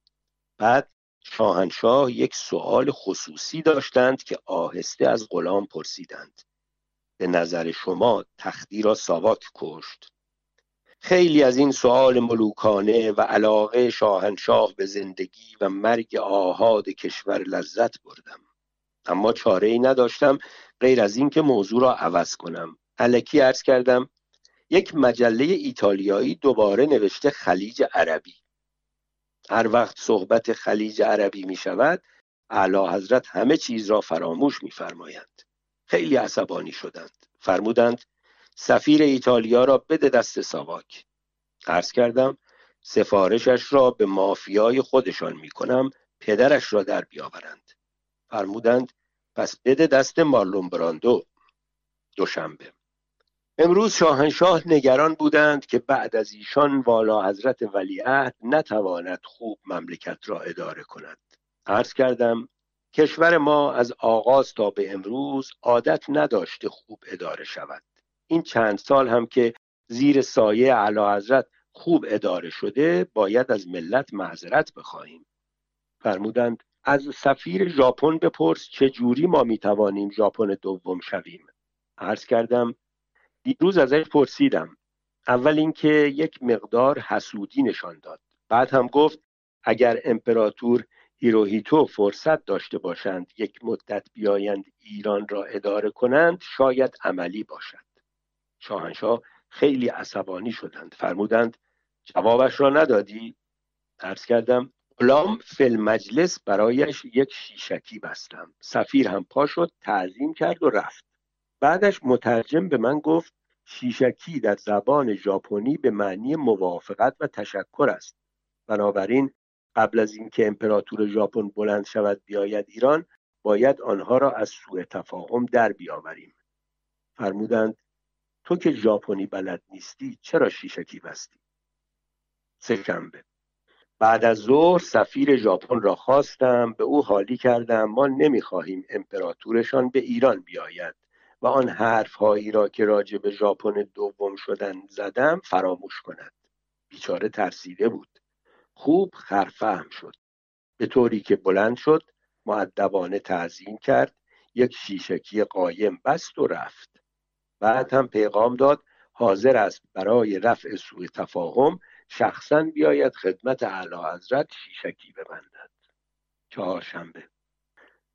بعد شاهنشاه یک سوال خصوصی داشتند که آهسته از غلام پرسیدند به نظر شما تختی را ساواک کشت؟ خیلی از این سؤال ملوکانه و علاقه شاهنشاه به زندگی و مرگ آحاد کشور لذت بردم، اما چاره‌ای نداشتم غیر از این که موضوع را عوض کنم. الکی عرض کردم یک مجله ایتالیایی دوباره نوشته خلیج عربی. هر وقت صحبت خلیج عربی می شود اعلیحضرت همه چیز را فراموش می فرمایند. خیلی عصبانی شدند. فرمودند سفیر ایتالیا را بده دست ساواک. عرض کردم سفارشش را به مافیای خودشان می کنم، پدرش را در بیاورند. فرمودند پس بده دست مارلون براندو. دوشنبه امروز شاهنشاه نگران بودند که بعد از ایشان والا حضرت ولیعهد نتواند خوب مملکت را اداره کند. عرض کردم کشور ما از آغاز تا به امروز عادت نداشته خوب اداره شود. این چند سال هم که زیر سایه اعلیحضرت خوب اداره شده، باید از ملت معذرت بخواهیم. فرمودند از سفیر ژاپن بپرس چه جوری ما میتوانیم ژاپن دوم شویم. عرض کردم دیروز ازش پرسیدم. اول اینکه یک مقدار حسودی نشان داد. بعد هم گفت اگر امپراتور هیروهیتو فرصت داشته باشند یک مدت بیایند ایران را اداره کنند، شاید عملی باشد. شاهنشاه خیلی عصبانی شدند. فرمودند جوابش را ندادی؟ عرض کردم غلام فل مجلس برایش یک شیشکی بستم. سفیر هم پا شد، تعظیم کرد و رفت. بعدش مترجم به من گفت شیشکی در زبان ژاپنی به معنی موافقت و تشکر است. بنابراین قبل از اینکه امپراتور ژاپن بلند شود بیاید ایران، باید آنها را از سوء تفاهم در بیاوریم. فرمودند تو که ژاپنی بلد نیستی چرا شیشکی بستی؟ سه‌شنبه بعد از ظهر سفیر ژاپن را خواستم. به او حالی کردم ما نمی‌خواهیم امپراتورشان به ایران بیاید و آن حرف‌هایی را که راجع به ژاپن دوم شدن زدم فراموش کند. بیچاره ترسیده بود. خوب خرفهم شد، به طوری که بلند شد، مؤدبانه تعظیم کرد، یک شیشکی قایم بست و رفت. بعد هم پیغام داد حاضر است برای رفع سوء تفاهم شخصاً بیاید خدمت اعلیحضرت شیشکی ببندد. چهارشنبه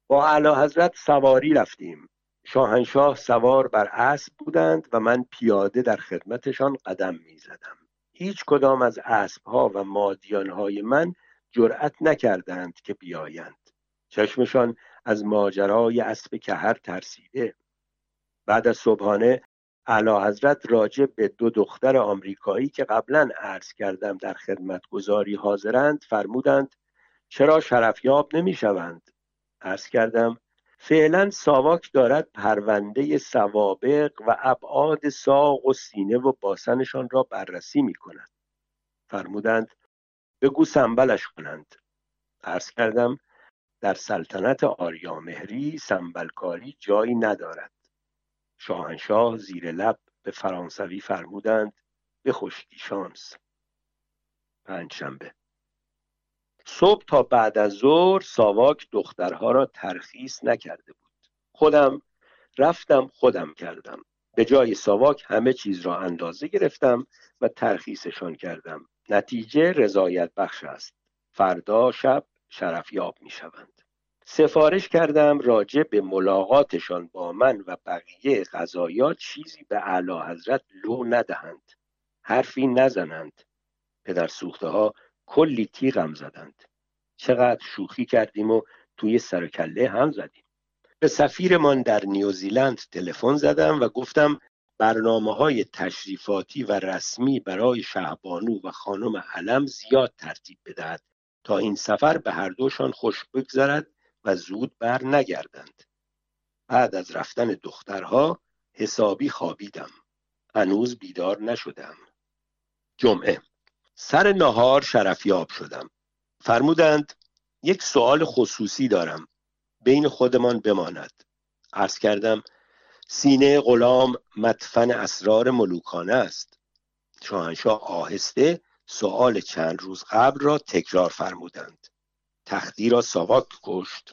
با اعلیحضرت سواری رفتیم. شاهنشاه سوار بر اسب بودند و من پیاده در خدمتشان قدم می‌زدم. هیچ کدام از اسبها و مادیانهای من جرأت نکردند که بیایند. چشمشان از ماجرای اسب کهر ترسیده. بعد از صبحانه اعلیحضرت راجع به دو دختر آمریکایی که قبلا عرض کردم در خدمتگزاری حاضرند فرمودند چرا شرفیاب نمیشوند؟ عرض کردم فعلا ساواک دارد پرونده سوابق و ابعاد ساق و سینه و باسنشان را بررسی می کند. فرمودند بگو سنبلش کنند. عرض کردم در سلطنت آریامهری سنبلکاری جایی ندارد. شاهنشاه زیر لب به فرانسوی فرمودند به خوشی شانس. پنجشنبه صبح تا بعد از ظهر ساواک دخترها را ترخیص نکرده بود. خودم رفتم خودم کردم. به جای ساواک همه چیز را اندازه گرفتم و ترخیصشان کردم. نتیجه رضایت بخش است. فردا شب شرفیاب می شوند. سفارش کردم راجع به ملاقاتشان با من و بقیه قضایا چیزی به اعلیحضرت لو ندهند. حرفی نزنند. پدر سوخته ها کلی تیغم زدند. چقدر شوخی کردیم و توی سر و کله هم زدیم. به سفیرمان در نیوزیلند تلفن زدم و گفتم برنامه‌های تشریفاتی و رسمی برای شهبانو و خانم علم زیاد ترتیب بدهد تا این سفر به هر دوشان خوش بگذرد و زود بر نگردند. بعد از رفتن دخترها حسابی خوابیدم. هنوز بیدار نشدم. جمعه سر نهار شرفیاب شدم. فرمودند یک سوال خصوصی دارم، بین خودمان بماند. عرض کردم سینه غلام مدفن اسرار ملوکانه است. شاهنشاه آهسته سوال چند روز قبل را تکرار فرمودند. تختی را ساواک کشت.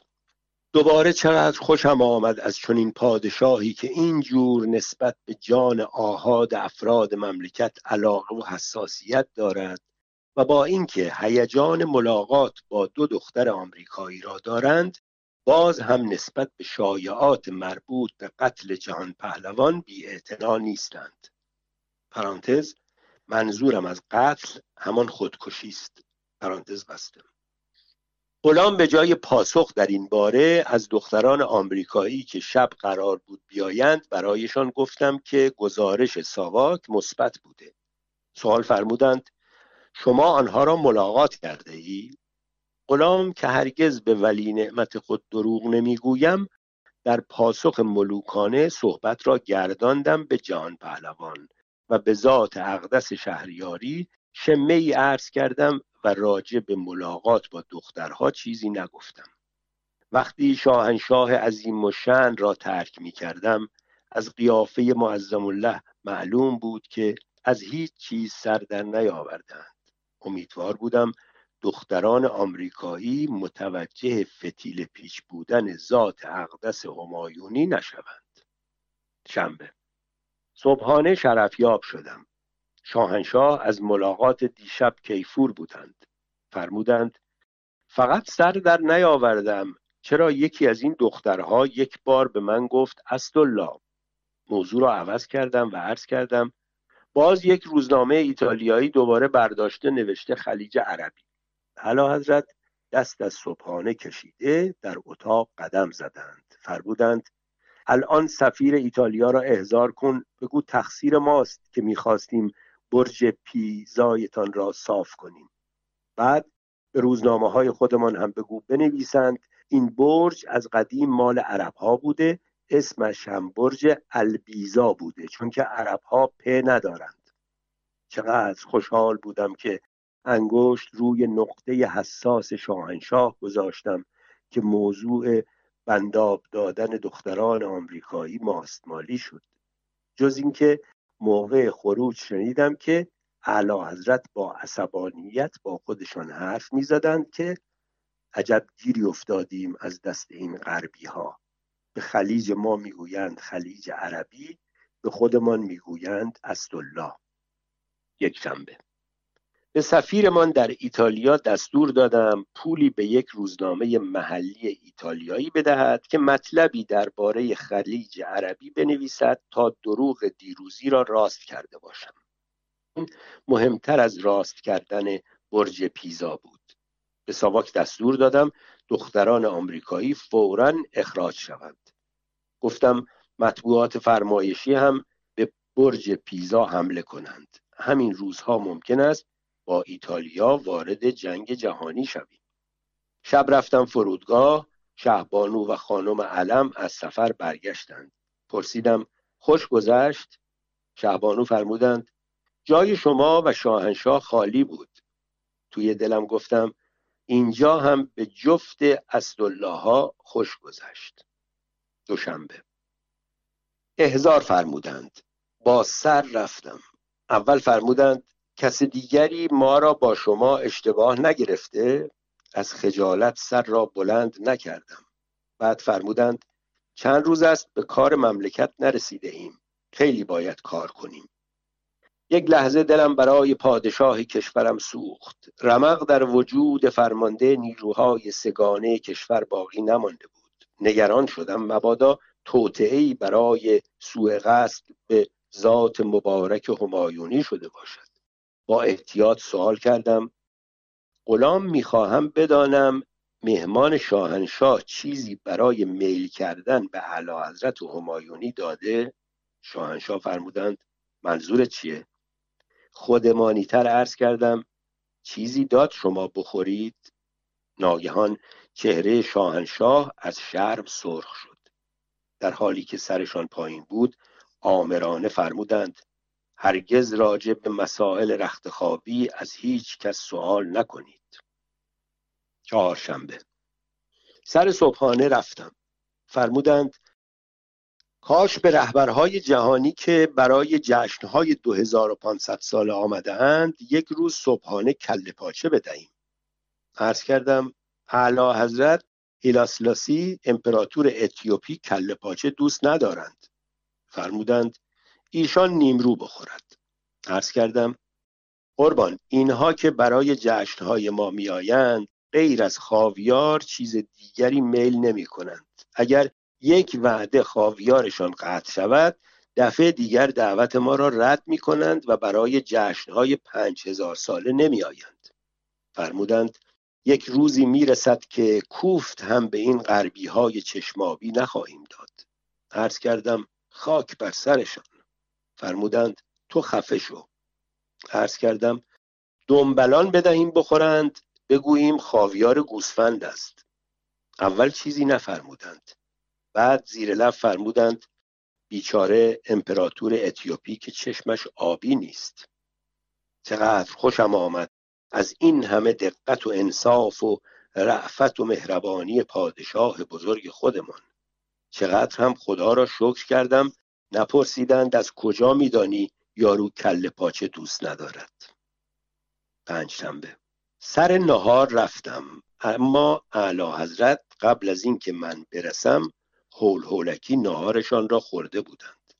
دوباره چقدر خوشم آمد از چنین پادشاهی که اینجور نسبت به جان آحاد افراد مملکت علاقه و حساسیت دارد و با اینکه هیجان ملاقات با دو دختر آمریکایی را دارند، باز هم نسبت به شایعات مربوط به قتل جهان پهلوان بی‌اعتنا نیستند. پرانتز منظورم از قتل همان خودکشی است. پرانتز بسته. غلام به جای پاسخ در این باره از دختران آمریکایی که شب قرار بود بیایند برایشان گفتم که گزارش ساواک مثبت بوده. سوال فرمودند شما آنها را ملاقات کرده ای؟ غلام که هرگز به ولی نعمت خود دروغ نمیگویم در پاسخ ملوکانه صحبت را گرداندم به جهان پهلوان و به ذات اقدس شهریاری شمعی عرض کردم و راجع به ملاقات با دخترها چیزی نگفتم. وقتی شاهنشاه عظیم و شأن را ترک می کردم از قیافه معظم الله معلوم بود که از هیچ چیز سر در نیاوردند. امیدوار بودم دختران آمریکایی متوجه فتیل پیچ بودن ذات اقدس همایونی نشوند. شنبه صبحانه شرفیاب شدم. شاهنشاه از ملاقات دیشب کیفور بودند. فرمودند فقط سر در نیاوردم چرا یکی از این دخترها یک بار به من گفت اسدالله. موضوع را عوض کردم و عرض کردم باز یک روزنامه ایتالیایی دوباره برداشته نوشته خلیج عربی. اعلیحضرت دست از صبحانه کشیده در اتاق قدم زدند. فرمودند الان سفیر ایتالیا را احضار کن، بگو تقصیر ماست که میخواستیم برج پیزایتان را صاف کنیم. بعد به روزنامه های خودمان هم بگو بنویسند این برج از قدیم مال عرب ها بوده، اسمش هم برج البیزا بوده چون که عرب ها په ندارند. چقدر خوشحال بودم که انگشت روی نقطه حساس شاهنشاه گذاشتم که موضوع بنداب دادن دختران آمریکایی ماستمالی شد. جز اینکه موقع خروج شنیدم که اعلیحضرت با عصبانیت با خودشان حرف می زدند که عجب گیری افتادیم از دست این غربی ها. به خلیج ما می گویند خلیج عربی، به خودمان می گویند اسدالله. یک شنبه به سفیرمان در ایتالیا دستور دادم پولی به یک روزنامه محلی ایتالیایی بدهد که مطلبی درباره خلیج عربی بنویسد تا دروغ دیروزی را راست کرده باشم. این مهمتر از راست کردن برج پیزا بود. به ساواک دستور دادم دختران آمریکایی فوراً اخراج شوند. گفتم مطبوعات فرمایشی هم به برج پیزا حمله کنند. همین روزها ممکن است با ایتالیا وارد جنگ جهانی شویم. شب رفتم فرودگاه. شهبانو و خانم علم از سفر برگشتند. پرسیدم خوش گذشت؟ شهبانو فرمودند جای شما و شاهنشاه خالی بود. توی دلم گفتم اینجا هم به جفت اسدالله ها خوش گذشت. دوشنبه احضار فرمودند. با سر رفتم. اول فرمودند کس دیگری ما را با شما اشتباه نگرفته؟ از خجالت سر را بلند نکردم. بعد فرمودند چند روز است به کار مملکت نرسیده ایم. خیلی باید کار کنیم. یک لحظه دلم برای پادشاه کشورم سوخت. رمق در وجود فرمانده نیروهای سگانه کشور باقی نمانده بود. نگران شدم مبادا توطئه‌ای برای سوء قصد به ذات مبارک همایونی شده باشد. با احتیاط سوال کردم غلام میخواهم بدانم مهمان شاهنشاه چیزی برای میل کردن به اعلیحضرت و همایونی داده؟ شاهنشاه فرمودند منظور چیه؟ خودمانی‌تر عرض کردم چیزی داد شما بخورید؟ ناگهان چهره شاهنشاه از شرم سرخ شد. در حالی که سرشان پایین بود آمرانه فرمودند هرگز راجع به مسائل رختخوابی از هیچ کس سوال نکنید. چهارشنبه سر صبحانه رفتم. فرمودند کاش به رهبرهای جهانی که برای جشنهای 2500 ساله آمده‌اند یک روز صبحانه کله پاچه بدهیم. عرض کردم اعلیحضرت هیلاسلاسی امپراتور اتیوپی کله پاچه دوست ندارند. فرمودند ایشان نیمرو بخورد. عرض کردم قربان اینها که برای جشنهای ما میآیند غیر از خاویار چیز دیگری میل نمی کنند. اگر یک وعده خاویارشان قطع شود دفعه دیگر دعوت ما را رد می کنند و برای جشنهای 5000 ساله نمی آیند. فرمودند یک روزی می رسد که کوفت هم به این غربی های چشمابی نخواهیم داد. عرض کردم خاک بر سرشان. فرمودند تو خفه شو. عرض کردم دنبلان بدهیم بخورند بگوییم خاویار گوسفند است. اول چیزی نفرمودند. بعد زیر لب فرمودند بیچاره امپراتور اتیوپی که چشمش آبی نیست. چقدر خوشم آمد از این همه دقت و انصاف و رأفت و مهربانی پادشاه بزرگ خودمان. چقدر هم خدا را شکر کردم نپرسیدند از کجا میدانی یارو کله پاچه دوست ندارد. پنجشنبه سر نهار رفتم، اما اعلی حضرت قبل از این که من برسم هول هولکی نهارشان را خورده بودند.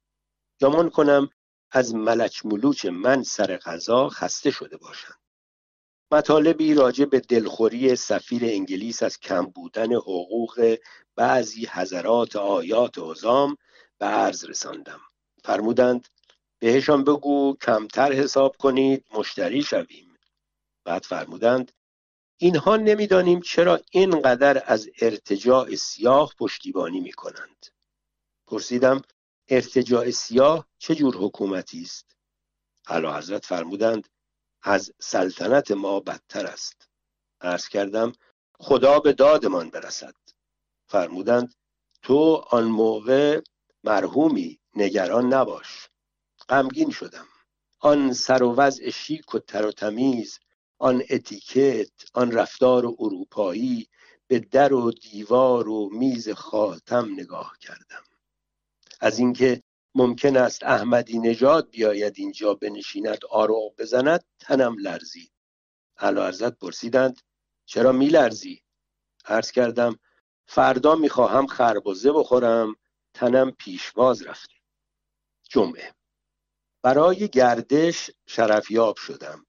گمان کنم از ملچ ملوچ من سر غذا خسته شده باشند. مطالبی راجع به دلخوری سفیر انگلیس از کم بودن حقوق بعضی حضرات آیات عظام به عرض رساندم. فرمودند بهشان بگو کمتر حساب کنید مشتری شویم. بعد فرمودند اینها نمیدانیم چرا اینقدر از ارتجاع سیاه پشتیبانی می کنند. پرسیدم ارتجاع سیاه چه جور حکومتی است؟ اعلیحضرت فرمودند از سلطنت ما بدتر است. عرض کردم خدا به دادمان برسد. فرمودند تو آن موقع مرحومی، نگران نباش. غمگین شدم. آن سر و وضع شیک و تر و تمیز، آن اتیکت، آن رفتار اروپایی، به در و دیوار و میز خاتم نگاه کردم. از اینکه ممکن است احمدی نژاد بیاید اینجا بنشیند آروغ بزند تنم لرزید. اعلیحضرت پرسیدند چرا می لرزی؟ عرض کردم فردا می خواهم خربزه بخورم، تنم پیشواز رفته. جمعه برای گردش شرفیاب شدم.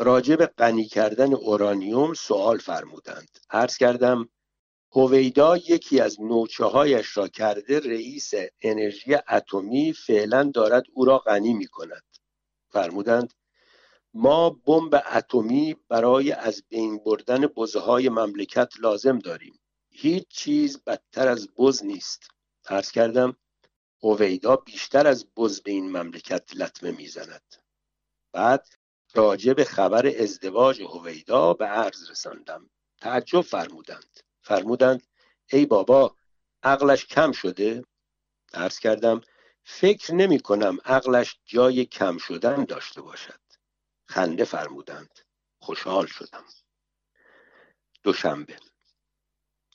راجع به غنی کردن اورانیوم سوال فرمودند. عرض کردم هویدا یکی از نوچه‌هایش را کرده رئیس انرژی اتمی، فعلا دارد او را غنی می‌کند. فرمودند ما بمب اتمی برای از بین بردن بزهای مملکت لازم داریم. هیچ چیز بدتر از بز نیست. عرض کردم هویدا بیشتر از بز به این مملکت لطمه می‌زند. بعد راجع به خبر ازدواج هویدا به عرض رساندم. تعجب فرمودند ای بابا عقلش کم شده؟ عرض کردم فکر نمی کنم عقلش جای کم شدن داشته باشد. خنده فرمودند. خوشحال شدم. دوشنبه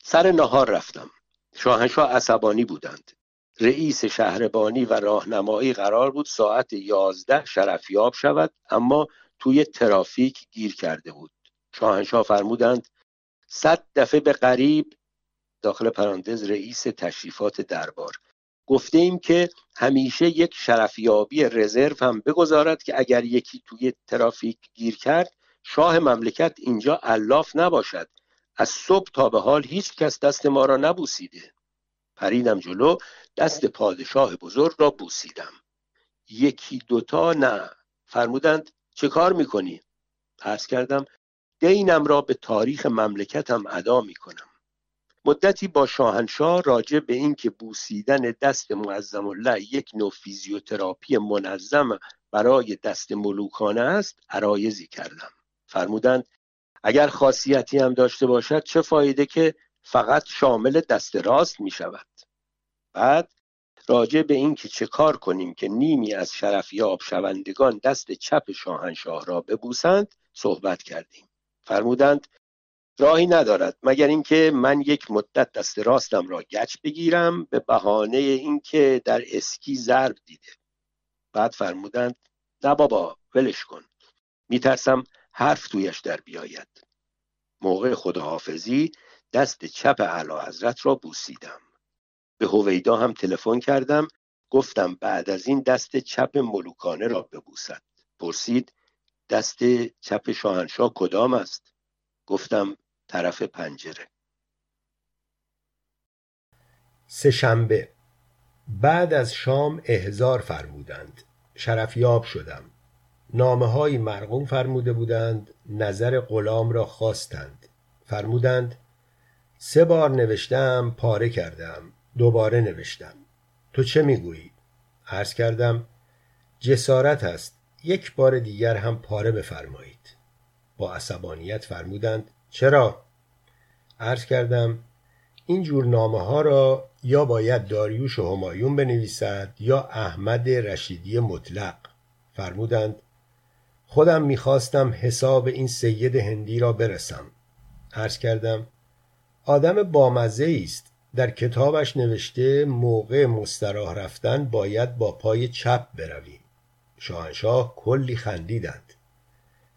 سر نهار رفتم. شاهنشاه عصبانی بودند. رئیس شهربانی و راهنمایی قرار بود ساعت 11 شرفیاب شود، اما توی ترافیک گیر کرده بود. شاهنشاه فرمودند 100 دفعه به قریب داخل پرانتز رئیس تشریفات دربار گفته ایم که همیشه یک شرفیابی رزرو هم بگذارد که اگر یکی توی ترافیک گیر کرد شاه مملکت اینجا علاف نباشد. از صبح تا به حال هیچ کس دست ما را نبوسیده. پریدم جلو، دست پادشاه بزرگ را بوسیدم. یکی دوتا نه. فرمودند چه کار میکنی؟ عرض کردم دینم را به تاریخ مملکتم ادا میکنم. مدتی با شاهنشاه راجع به این که بوسیدن دست معظم الله یک نوع فیزیوتراپی منظم برای دست ملوکانه است عرایزی کردم. فرمودند اگر خاصیتی هم داشته باشد چه فایده که فقط شامل دست راست می شود. بعد راجع به این که چه کار کنیم که نیمی از شرفیاب شوندگان دست چپ شاهنشاه را ببوسند صحبت کردیم. فرمودند راهی ندارد مگر اینکه من یک مدت دست راستم را گچ بگیرم به بهانه اینکه در اسکی ضرب دیده. بعد فرمودند نه بابا ولش کن، میترسم حرف تویش در بیاید. موقع خداحافظی دست چپ اعلیحضرت را بوسیدم. به هویدا هم تلفن کردم، گفتم بعد از این دست چپ ملوکانه را ببوسد. پرسید دست چپ شاهنشاه کدام است؟ گفتم طرف پنجره. سه‌شنبه بعد از شام احضار فرمودند. شرفیاب شدم. نامه‌های مرقوم فرموده بودند. نظر غلام را خواستند. فرمودند 3 بار نوشتم پاره کردم، دوباره نوشتم. تو چه میگویی؟ عرض کردم جسارت است، 1 بار دیگر هم پاره بفرمایید. با عصبانیت فرمودند چرا؟ عرض کردم این جور نامه ها را یا باید داریوش و همایون بنویسد یا احمد رشیدی مطلق. فرمودند خودم میخواستم حساب این سید هندی را برسم. عرض کردم آدم بامزه است. در کتابش نوشته موقع مستراح رفتن باید با پای چپ برویم. شاهنشاه کلی خندیدند.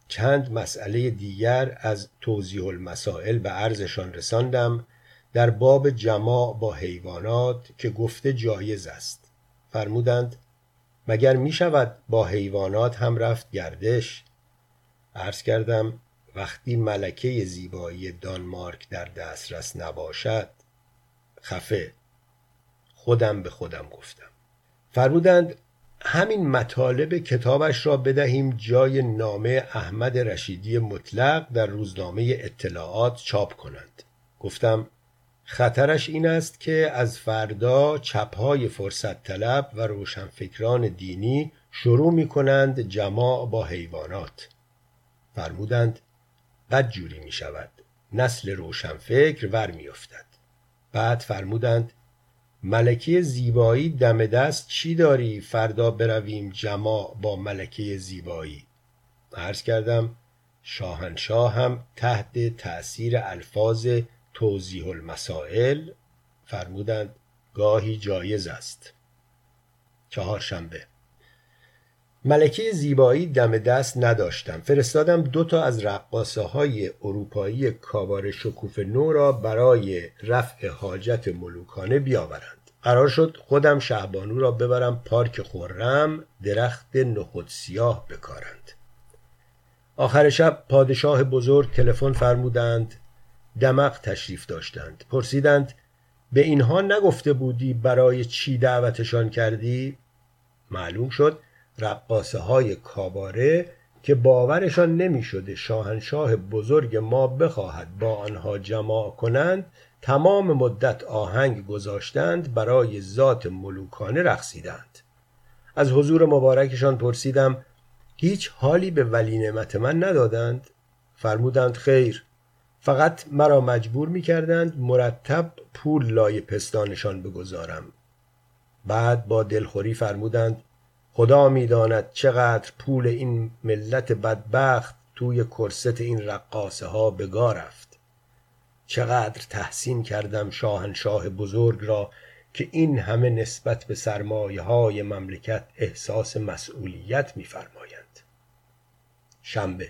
چند مسئله دیگر از توضیح المسائل به عرضشان رساندم در باب جماع با حیوانات که گفته جایز است. فرمودند مگر می شود با حیوانات هم رفت گردش؟ عرض کردم وقتی ملکه زیبایی دانمارک در دسترس نباشد خفه. خودم به خودم گفتم. فرمودند همین مطالب کتابش را بدهیم جای نامه احمد رشیدی مطلق در روزنامه اطلاعات چاپ کنند. گفتم خطرش این است که از فردا چپهای فرصت طلب و روشنفکران دینی شروع می کنند جماع با حیوانات. فرمودند بدجوری می شود. نسل روشنفکر ور می افتد. بعد فرمودند ملکه زیبایی دم دست چی داری فردا برویم جماع با ملکه زیبایی؟ عرض کردم شاهنشاه هم تحت تأثیر الفاظ توضیح المسائل. فرمودند گاهی جایز است. چهارشنبه ملکه زیبایی دم دست نداشتم. فرستادم 2 از رقاصه های اروپایی کاباره شکوفه نو را برای رفع حاجت ملوکانه بیاورند. قرار شد خودم شهبانو را ببرم پارک خرم درخت نخود سیاه بکارند. آخر شب پادشاه بزرگ تلفن فرمودند. دمق تشریف داشتند. پرسیدند به اینها نگفته بودی برای چی دعوتشان کردی؟ معلوم شد رقاصه های کاباره که باورشان نمی شده شاهنشاه بزرگ ما بخواهد با آنها جماع کنند تمام مدت آهنگ گذاشتند برای ذات ملوکانه رقصیدند. از حضور مبارکشان پرسیدم هیچ حالی به ولی نعمت من ندادند؟ فرمودند خیر، فقط مرا مجبور می کردند مرتب پول لای پستانشان بگذارم. بعد با دلخوری فرمودند خدا می داند چقدر پول این ملت بدبخت توی کرست این رقاصه ها بگا رفت. چقدر تحسین کردم شاهنشاه بزرگ را که این همه نسبت به سرمایه های مملکت احساس مسئولیت می فرمایند. شنبه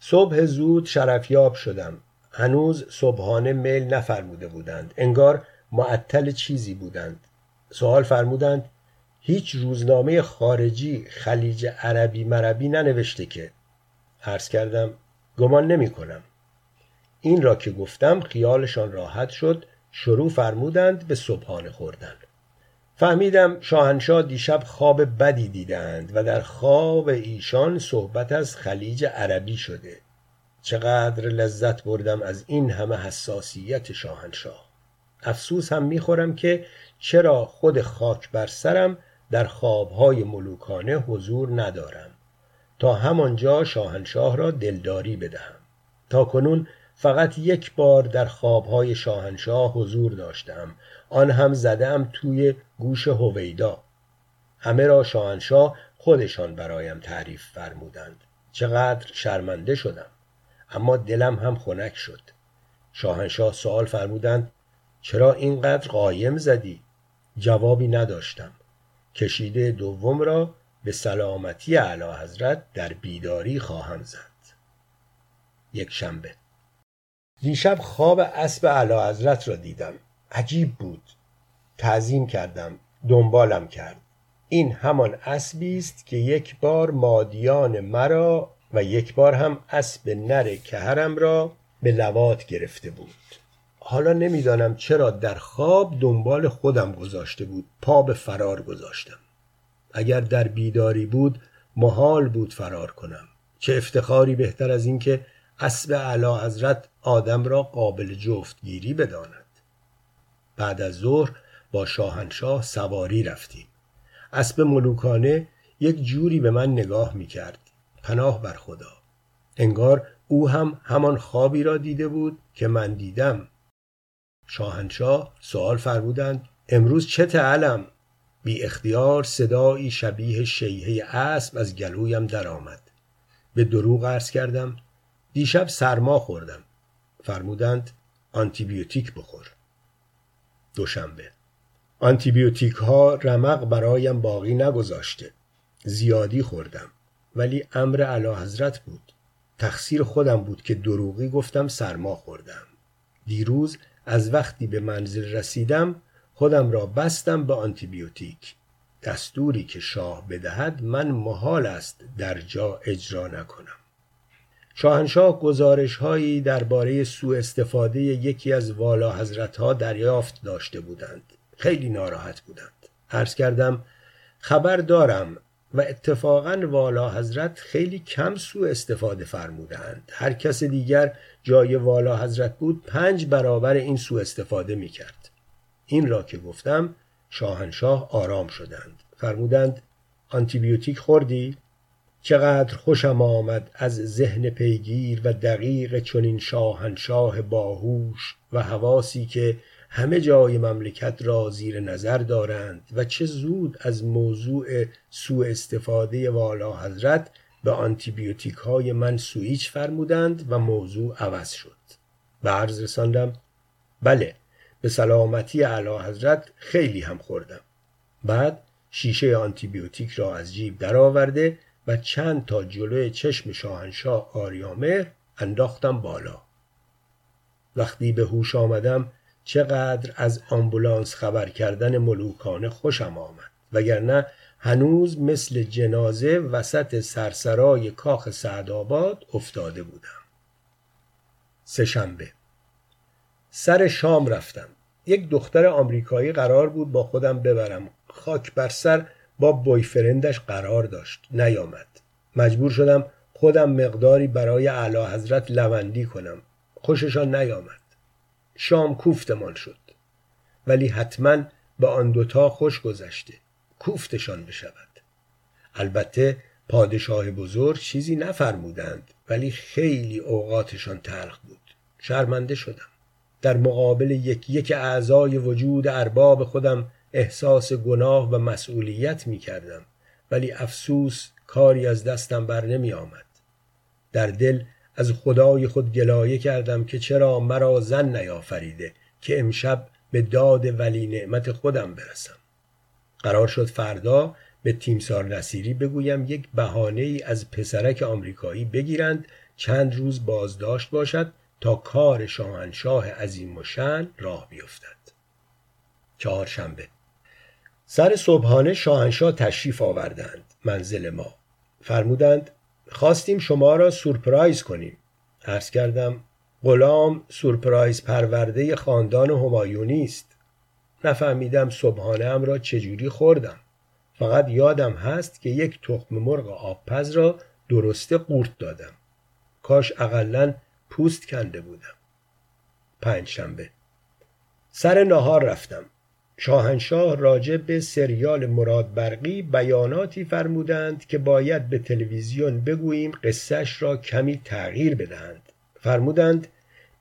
صبح زود شرفیاب شدم. هنوز صبحانه میل نفرموده بودند. انگار معطل چیزی بودند. سوال فرمودند هیچ روزنامه خارجی خلیج عربی مربی ننوشته که؟ عرض کردم گمان نمی کنم. این را که گفتم خیالشان راحت شد. شروع فرمودند به صبحانه خوردن. فهمیدم شاهنشاه دیشب خواب بدی دیدند و در خواب ایشان صحبت از خلیج عربی شده. چقدر لذت بردم از این همه حساسیت شاهنشاه. افسوس هم میخورم که چرا خود خاک بر سرم در خوابهای ملوکانه حضور ندارم تا همانجا شاهنشاه را دلداری بدهم. تا کنون فقط 1 بار در خوابهای شاهنشاه حضور داشتم، آن هم زدم توی گوش هویدا. همه را شاهنشاه خودشان برایم تعریف فرمودند. چقدر شرمنده شدم، اما دلم هم خنک شد. شاهنشاه سوال فرمودند چرا اینقدر قایم زدی؟ جوابی نداشتم. کشیده 2 را به سلامتی اعلی حضرت در بیداری خواهم زد. یکشنبه دیشب خواب اسب اعلی حضرت را دیدم. عجیب بود. تعظیم کردم. دنبالم کرد. این همان اسبی است که 1 بار مادیان مرا و 1 بار هم اسب نر کهرم را به لواط گرفته بود. حالا نمیدانم چرا در خواب دنبال خودم گذاشته بود. پا به فرار گذاشتم. اگر در بیداری بود محال بود فرار کنم. چه افتخاری بهتر از این که اسب اعلی حضرت آدم را قابل جفتگیری بداند. بعد از ظهر با شاهنشاه سواری رفتیم. اسب ملوکانه یک جوری به من نگاه میکرد. پناه بر خدا. انگار او هم همان خوابی را دیده بود که من دیدم. شاهنشاه سوال فرمودند امروز چه تعلم؟ بی اختیار صدایی شبیه شیهه اسب از گلویم درآمد. به دروغ عرض کردم دیشب سرما خوردم. فرمودند آنتیبیوتیک بخور. دوشنبه: آنتیبیوتیک ها رمق برایم باقی نگذاشته. زیادی خوردم، ولی امر اعلی حضرت بود. تقصیر خودم بود که دروغی گفتم سرما خوردم. دیروز از وقتی به منزل رسیدم خودم را بستم به آنتیبیوتیک. دستوری که شاه بدهد من محال است در جا اجرا نکنم. شاهنشاه گزارش هایی درباره سوء استفاده یکی از والا حضرت ها دریافت داشته بودند. خیلی ناراحت بودند. عرض کردم خبر دارم و اتفاقاً والا حضرت خیلی کم سوء استفاده فرمودند. هر کس دیگر جای والا حضرت بود 5 برابر این سوء استفاده می کرد. این را که گفتم شاهنشاه آرام شدند. فرمودند آنتیبیوتیک خوردی؟ چقدر خوشم آمد از ذهن پیگیر و دقیق چنین شاهنشاه باهوش و حواسی که همه جای مملکت را زیر نظر دارند و چه زود از موضوع سوء استفاده والا حضرت به آنتیبیوتیک های من سوئیچ فرمودند و موضوع عوض شد. به عرض رساندم بله، به سلامتی اعلی حضرت خیلی هم خوردم. بعد شیشه آنتیبیوتیک را از جیب درآورده و چند تا جلوی چشم شاهنشاه آریامه انداختم بالا. وقتی به هوش آمدم چقدر از آمبولانس خبر کردن ملوکانه خوشم آمد، وگرنه هنوز مثل جنازه وسط سرسرای کاخ سعدآباد افتاده بودم. سه‌شنبه: سر شام رفتم. یک دختر آمریکایی قرار بود با خودم ببرم. خاک بر سر با بویفرندش قرار داشت، نیامد. مجبور شدم خودم مقداری برای اعلی حضرت لوندی کنم. خوششان نیامد. شام کوفتمان شد، ولی حتما به آن دوتا خوش گذشته. کوفتشان بشود. البته پادشاه بزرگ چیزی نفرمودند، ولی خیلی اوقاتشان تلخ بود. شرمنده شدم. در مقابل یک یک اعضای وجود ارباب خودم احساس گناه و مسئولیت می کردم، ولی افسوس کاری از دستم بر نمی آمد. در دل از خدای خود گلایه کردم که چرا مرا زن نیافریده که امشب به داد ولی نعمت خودم برسم. قرار شد فردا به تیمسار نصیری بگویم یک بهانه‌ای از پسرک آمریکایی بگیرند، چند روز بازداشت باشد تا کار شاهنشاه عظیم الشأن راه بیفتد. چهارشنبه: سر صبحانه شاهنشاه تشریف آوردند منزل ما. فرمودند خواستیم شما را سورپرایز کنیم. عرض کردم غلام سورپرایز پرورده خاندان همایونی است. نفهمیدم صبحانه ام را چجوری خوردم. فقط یادم هست که یک تخم مرغ آبپز را درسته قورت دادم. کاش اقلن پوست کنده بودم. پنجشنبه: سر نهار رفتم. شاهنشاه راجع به سریال مراد برقی بیاناتی فرمودند که باید به تلویزیون بگوییم قصه‌اش را کمی تغییر بدهند. فرمودند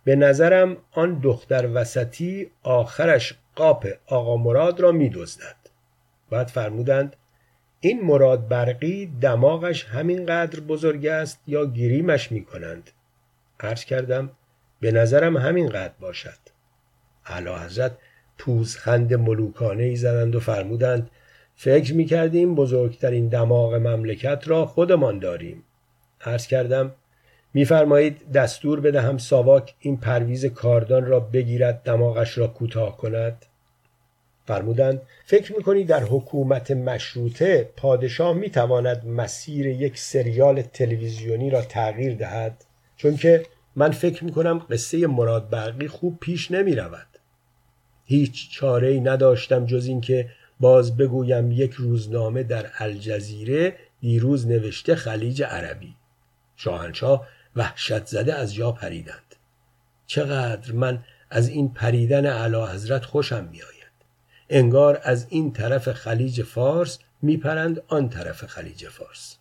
به نظرم آن دختر وسطی آخرش قاپ آقا مراد را می‌دزدد. بعد فرمودند این مراد برقی دماغش همینقدر بزرگ است یا گریمش می‌کنند؟ عرض کردم به نظرم همینقدر باشد. اعلیحضرت پوزخند ملوکانه ای زدند و فرمودند فکر می‌کردیم بزرگترین دماغ مملکت را خودمان داریم. عرض کردم می‌فرمایید دستور بدهم ساواک این پرویز کاردان را بگیرد دماغش را کوتاه کند؟ فرمودند فکر می‌کنی در حکومت مشروطه پادشاه می‌تواند مسیر یک سریال تلویزیونی را تغییر دهد؟ چون که من فکر می‌کنم قصه مراد برقی خوب پیش نمی‌رود. هیچ چاره‌ای نداشتم جز این که باز بگویم یک روزنامه در الجزیره دیروز نوشته خلیج عربی. شاهنشاه وحشت زده از جا پریدند. چقدر من از این پریدن اعلی حضرت خوشم میآید. انگار از این طرف خلیج فارس میپرند آن طرف خلیج فارس.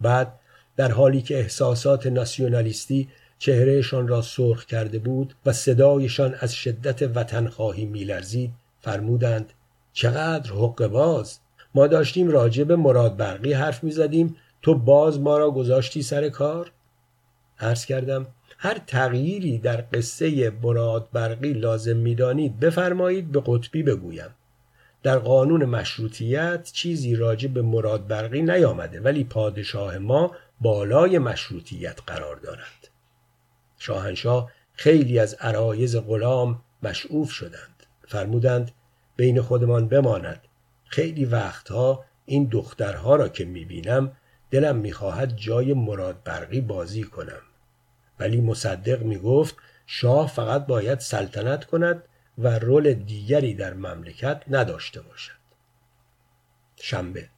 بعد در حالی که احساسات ناسیونالیستی چهرهشان را سرخ کرده بود و صدایشان از شدت وطنخواهی میلرزید، فرمودند چقدر حقه‌باز! ما داشتیم راجع به مراد برقی حرف میزدیم، تو باز ما را گذاشتی سر کار؟ عرض کردم هر تغییری در قصه برادبرقی لازم می‌دانید بفرمایید به قطبی بگویم. در قانون مشروطیت چیزی راجع به مرادبرقی نیامده، ولی پادشاه ما بالای مشروطیت قرار دارد. شاهنشاه خیلی از عرایض غلام مشعوف شدند. فرمودند بین خودمان بماند. خیلی وقتها این دخترها را که میبینم دلم میخواهد جای مرادبرقی بازی کنم. ولی مصدق میگفت شاه فقط باید سلطنت کند و رول دیگری در مملکت نداشته باشد. شنبه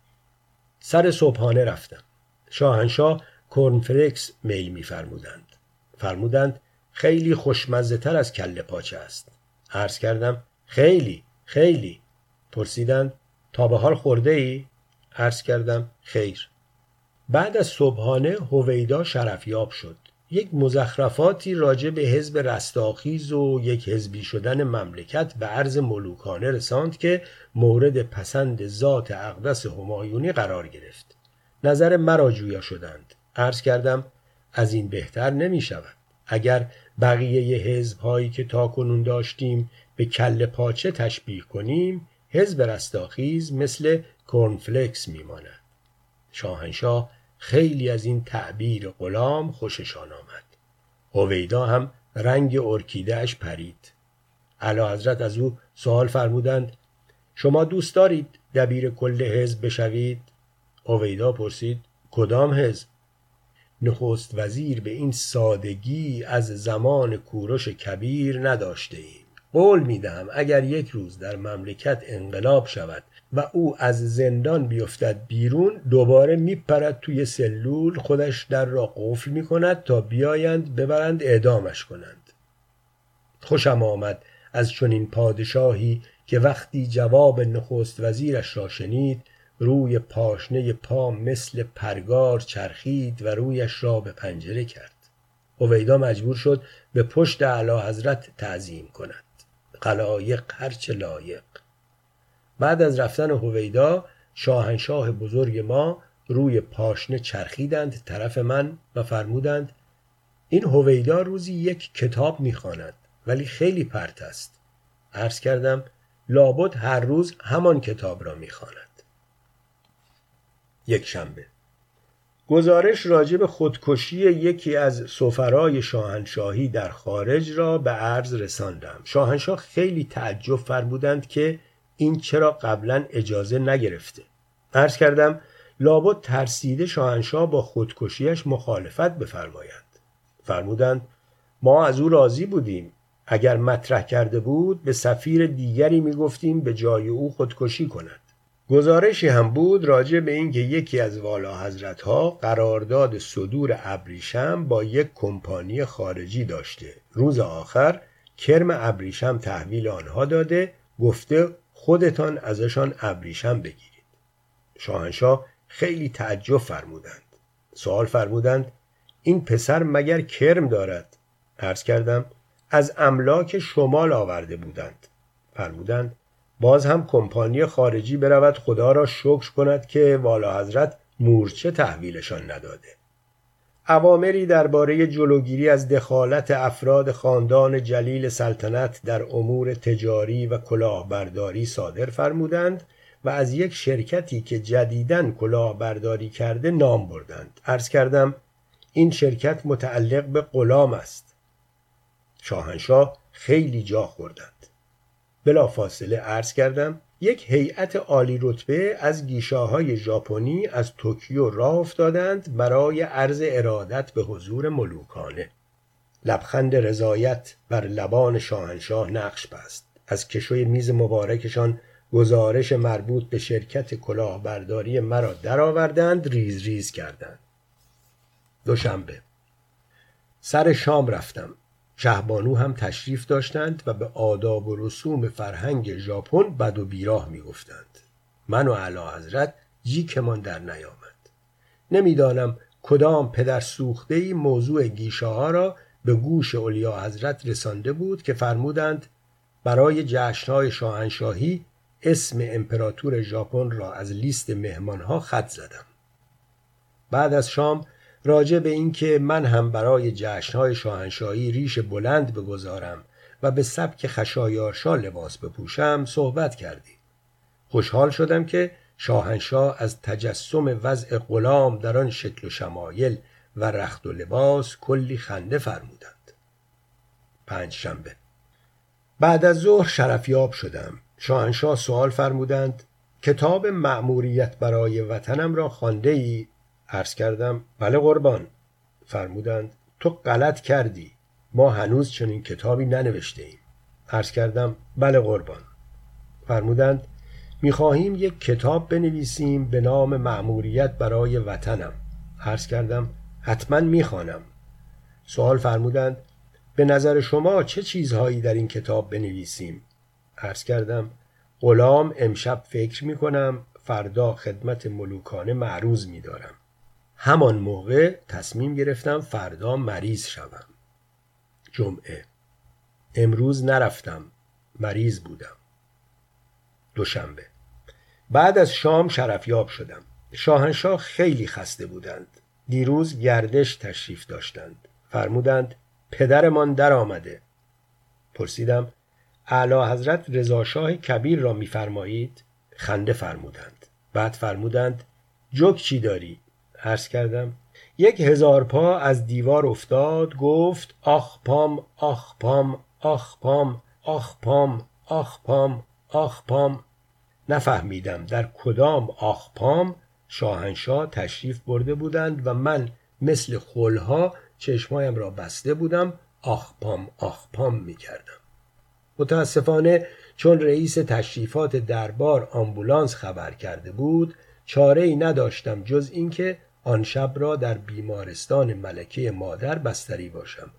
سر صبحانه رفتم. شاهنشاه کورنفلکس میل میفرمودند. فرمودند خیلی خوشمزه تر از کله پاچه است. عرض کردم خیلی. پرسیدند تا به حال خورده ای؟ عرض کردم خیر. بعد از صبحانه هویدا شرفیاب شد. یک مزخرفاتی راجع به حزب رستاخیز و یک حزبی شدن مملکت به عرض ملوکانه رساند که مورد پسند ذات اقدس همایونی قرار گرفت. نظر مرا جویا شدند. عرض کردم از این بهتر نمی شود. اگر بقیه حزب هایی که تاکنون داشتیم به کله پاچه تشبیه کنیم، حزب رستاخیز مثل کورنفلکس می ماند. شاهنشاه خیلی از این تعبیر غلام خوششان آمد. هویدا هم رنگ ارکیده‌اش پرید. اعلیحضرت از او سوال فرمودند شما دوست دارید دبیر کل حزب بشوید؟ هویدا پرسید کدام حزب؟ نخست وزیر به این سادگی از زمان کوروش کبیر نداشته ایم. قول میدهم اگر یک روز در مملکت انقلاب شود و او از زندان بیفتد بیرون، دوباره میپرد توی سلول، خودش در را قفل میکند تا بیایند ببرند اعدامش کنند. خوشم آمد از چنین پادشاهی که وقتی جواب نخست وزیرش را شنید روی پاشنه پا مثل پرگار چرخید و رویش را به پنجره کرد. هویدا مجبور شد به پشت اعلیحضرت تعظیم کند. قلایق هرچه لایق. بعد از رفتن هویدا شاهنشاه بزرگ ما روی پاشنه چرخیدند طرف من و فرمودند این هویدا روزی یک کتاب میخواند ولی خیلی پرت است. عرض کردم لابد هر روز همان کتاب را میخواند. یک شنبه گزارش راجع به خودکشی یکی از سفرای شاهنشاهی در خارج را به عرض رساندم. شاهنشاه خیلی تعجب فرمودند که این چرا قبلا اجازه نگرفته. عرض کردم لابد ترسیده شاهنشاه با خودکشیش مخالفت بفرمایند. فرمودند ما از او راضی بودیم. اگر مطرح کرده بود به سفیر دیگری میگفتیم به جای او خودکشی کند. گزارشی هم بود راجع به این که یکی از والا حضرتها قرارداد صدور ابریشم با یک کمپانی خارجی داشته. روز آخر کرم ابریشم تحویل آنها داده، گفته خودتان ازشان ابریشم بگیرید. شاهنشاه خیلی تعجب فرمودند. سوال فرمودند این پسر مگر کرم دارد؟ عرض کردم از املاک شمال آورده بودند. فرمودند باز هم کمپانی خارجی برود خدا را شکر کند که والا حضرت مورچه تحویلشان نداده. اوامری درباره جلوگیری از دخالت افراد خاندان جلیل سلطنت در امور تجاری و کلاهبرداری صادر فرمودند و از یک شرکتی که جدیداً کلاهبرداری کرده نام بردند. عرض کردم این شرکت متعلق به غلام است. شاهنشاه خیلی جا خوردند. بلافاصله عرض کردم یک هیئت عالی رتبه از گیشاهای ژاپنی از توکیو راه افتادند برای عرض ارادت به حضور ملوکانه. لبخند رضایت بر لبان شاهنشاه نقش بست. از کشوی میز مبارکشان گزارش مربوط به شرکت کلاهبرداری مرا درآوردند، ریز ریز کردند. دوشنبه سر شام رفتم. شهبانو هم تشریف داشتند و به آداب و رسوم فرهنگ ژاپن بد و بیراه می گفتند. من و اعلیحضرت جیکمان در نیامد. نمیدانم کدام پدر سوخته‌ای موضوع گیشاها را به گوش علیاحضرت رسانده بود که فرمودند برای جشن‌های شاهنشاهی اسم امپراتور ژاپن را از لیست مهمانها خط زدم. بعد از شام راجع به این که من هم برای جشن‌های شاهنشاهی ریش بلند بگذارم و به سبک خشایارشا لباس بپوشم صحبت کردیم. خوشحال شدم که شاهنشاه از تجسم وضع غلام در آن شکل و شمایل و رخت و لباس کلی خنده فرمودند. پنجشنبه بعد از ظهر شرفیاب شدم. شاهنشاه سوال فرمودند: کتاب مأموریت برای وطنم را خوانده‌ای؟ عرض کردم: بله قربان. فرمودند: تو غلط کردی، ما هنوز چنین کتابی ننوشته ایم. عرض کردم: بله قربان. فرمودند: می‌خواهیم یک کتاب بنویسیم به نام مأموریت برای وطنم. عرض کردم: حتما می‌خوانم. سوال فرمودند: به نظر شما چه چیزهایی در این کتاب بنویسیم؟ عرض کردم: غلام امشب فکر می‌کنم، فردا خدمت ملوکانه معروض می‌دارم. همان موقع تصمیم گرفتم فردا مریض شوم. جمعه: امروز نرفتم، مریض بودم. دوشنبه بعد از شام شرفیاب شدم. شاهنشاه خیلی خسته بودند. دیروز گردش تشریف داشتند. فرمودند: پدرمان در آمده. پرسیدم: اعلی حضرت رضاشاه کبیر را می‌فرمایید؟ خنده فرمودند. بعد فرمودند: جوک چی داری؟ عرض کردم: 1000 پا از دیوار افتاد، گفت آخ پام آخ پام آخ پام آخ پام آخ پام آخ پام. نفهمیدم در کدام آخ پام شاهنشاه تشریف برده بودند و من مثل خلها چشمایم را بسته بودم، آخ پام می کردم. متاسفانه چون رئیس تشریفات دربار آمبولانس خبر کرده بود، چاره‌ای نداشتم جز اینکه آن شب را در بیمارستان ملکه مادر بستری باشم.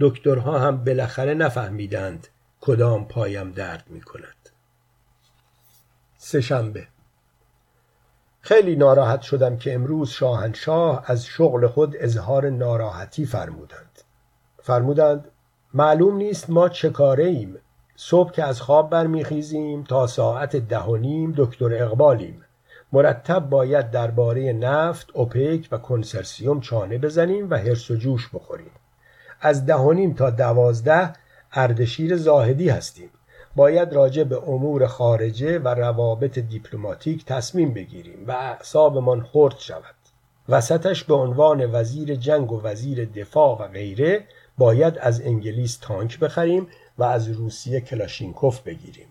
دکترها هم بالاخره نفهمیدند کدام پایم درد می کند. سه‌شنبه خیلی ناراحت شدم که امروز شاهنشاه از شغل خود اظهار ناراحتی فرمودند. فرمودند: معلوم نیست ما چه کاره ایم. صبح که از خواب برمیخیزیم تا ساعت 10:30 دکتر اقبالیم. مرتب باید درباره نفت، اوپک و کنسرسیوم چانه بزنیم و هرس و جوش بخوریم. از 10:30 تا 12 اردشیر زاهدی هستیم. باید راجع به امور خارجه و روابط دیپلماتیک تصمیم بگیریم و اعصابمان خرد شود. وسطش به عنوان وزیر جنگ و وزیر دفاع و غیره باید از انگلیس تانک بخریم و از روسیه کلاشینکوف بگیریم.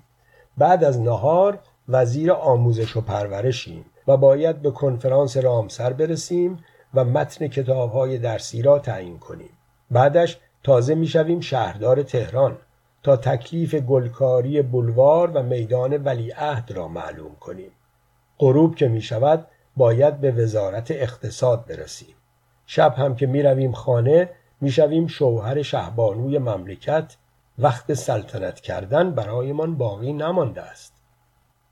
بعد از نهار وزیر آموزش و پرورشیم و باید به کنفرانس رامسر برسیم و متن کتاب‌های درسی را تعیین کنیم. بعدش تازه می‌شویم شهردار تهران تا تکلیف گلکاری بلوار و میدان ولیعهد را معلوم کنیم. غروب که می‌شود باید به وزارت اقتصاد برسیم. شب هم که می‌رویم خانه می‌شویم شوهر شهبانوی مملکت. وقت سلطنت کردن برایمان باقی نمانده است.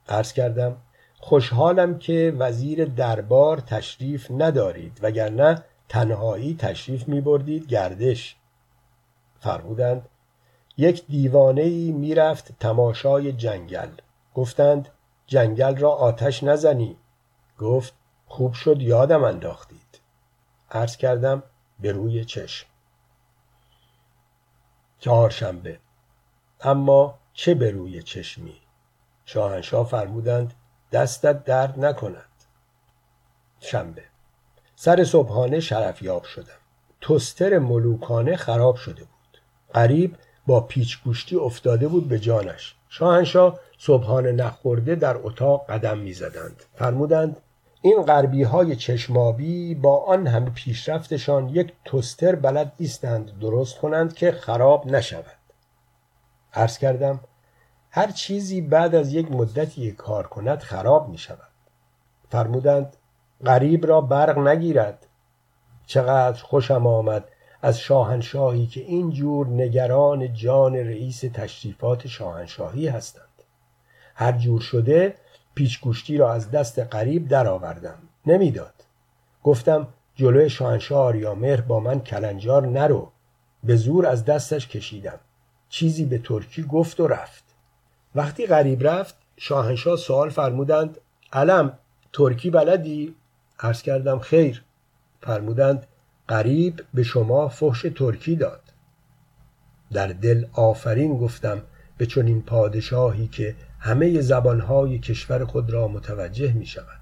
عرض کردم: خوشحالم که وزیر دربار تشریف ندارید، وگرنه تنهایی تشریف می‌بردید گردش. فرمودند: یک دیوانه‌ای میرفت تماشای جنگل. گفتند: جنگل را آتش نزنی. گفت: خوب شد یادم انداختید. عرض کردم: به روی چشم. چهارشنبه اما چه به روی چشمی. شاهنشاه فرمودند: دستت درد نکند. شنبه سر صبحانه شرفیاب شدم. توستر ملوکانه خراب شده بود. غریب با پیچگوشتی افتاده بود به جانش. شاهنشاه صبحانه نخورده در اتاق قدم می‌زدند. فرمودند: این غربی‌های چشمابی با آن هم پیشرفتشان یک توستر بلد نیستند درست کنند که خراب نشود. عرض کردم: هر چیزی بعد از یک مدتی کار کند خراب می شود. فرمودند: غریب را برق نگیرد. چقدر خوشم آمد از شاهنشاهی که اینجور نگران جان رئیس تشریفات شاهنشاهی هستند. هر جور شده پیچگوشتی را از دست غریب درآوردم. نمیداد. گفتم: جلوی شاهنشاه آریامهر با من کلنجار نرو. به زور از دستش کشیدم. چیزی به ترکی گفت و رفت. وقتی غریب رفت شاهنشاه سوال فرمودند: علم ترکی بلدی؟ عرض کردم: خیر. فرمودند: قریب به شما فحش ترکی داد. در دل آفرین گفتم به چنین پادشاهی که همه زبانهای کشور خود را متوجه می شود.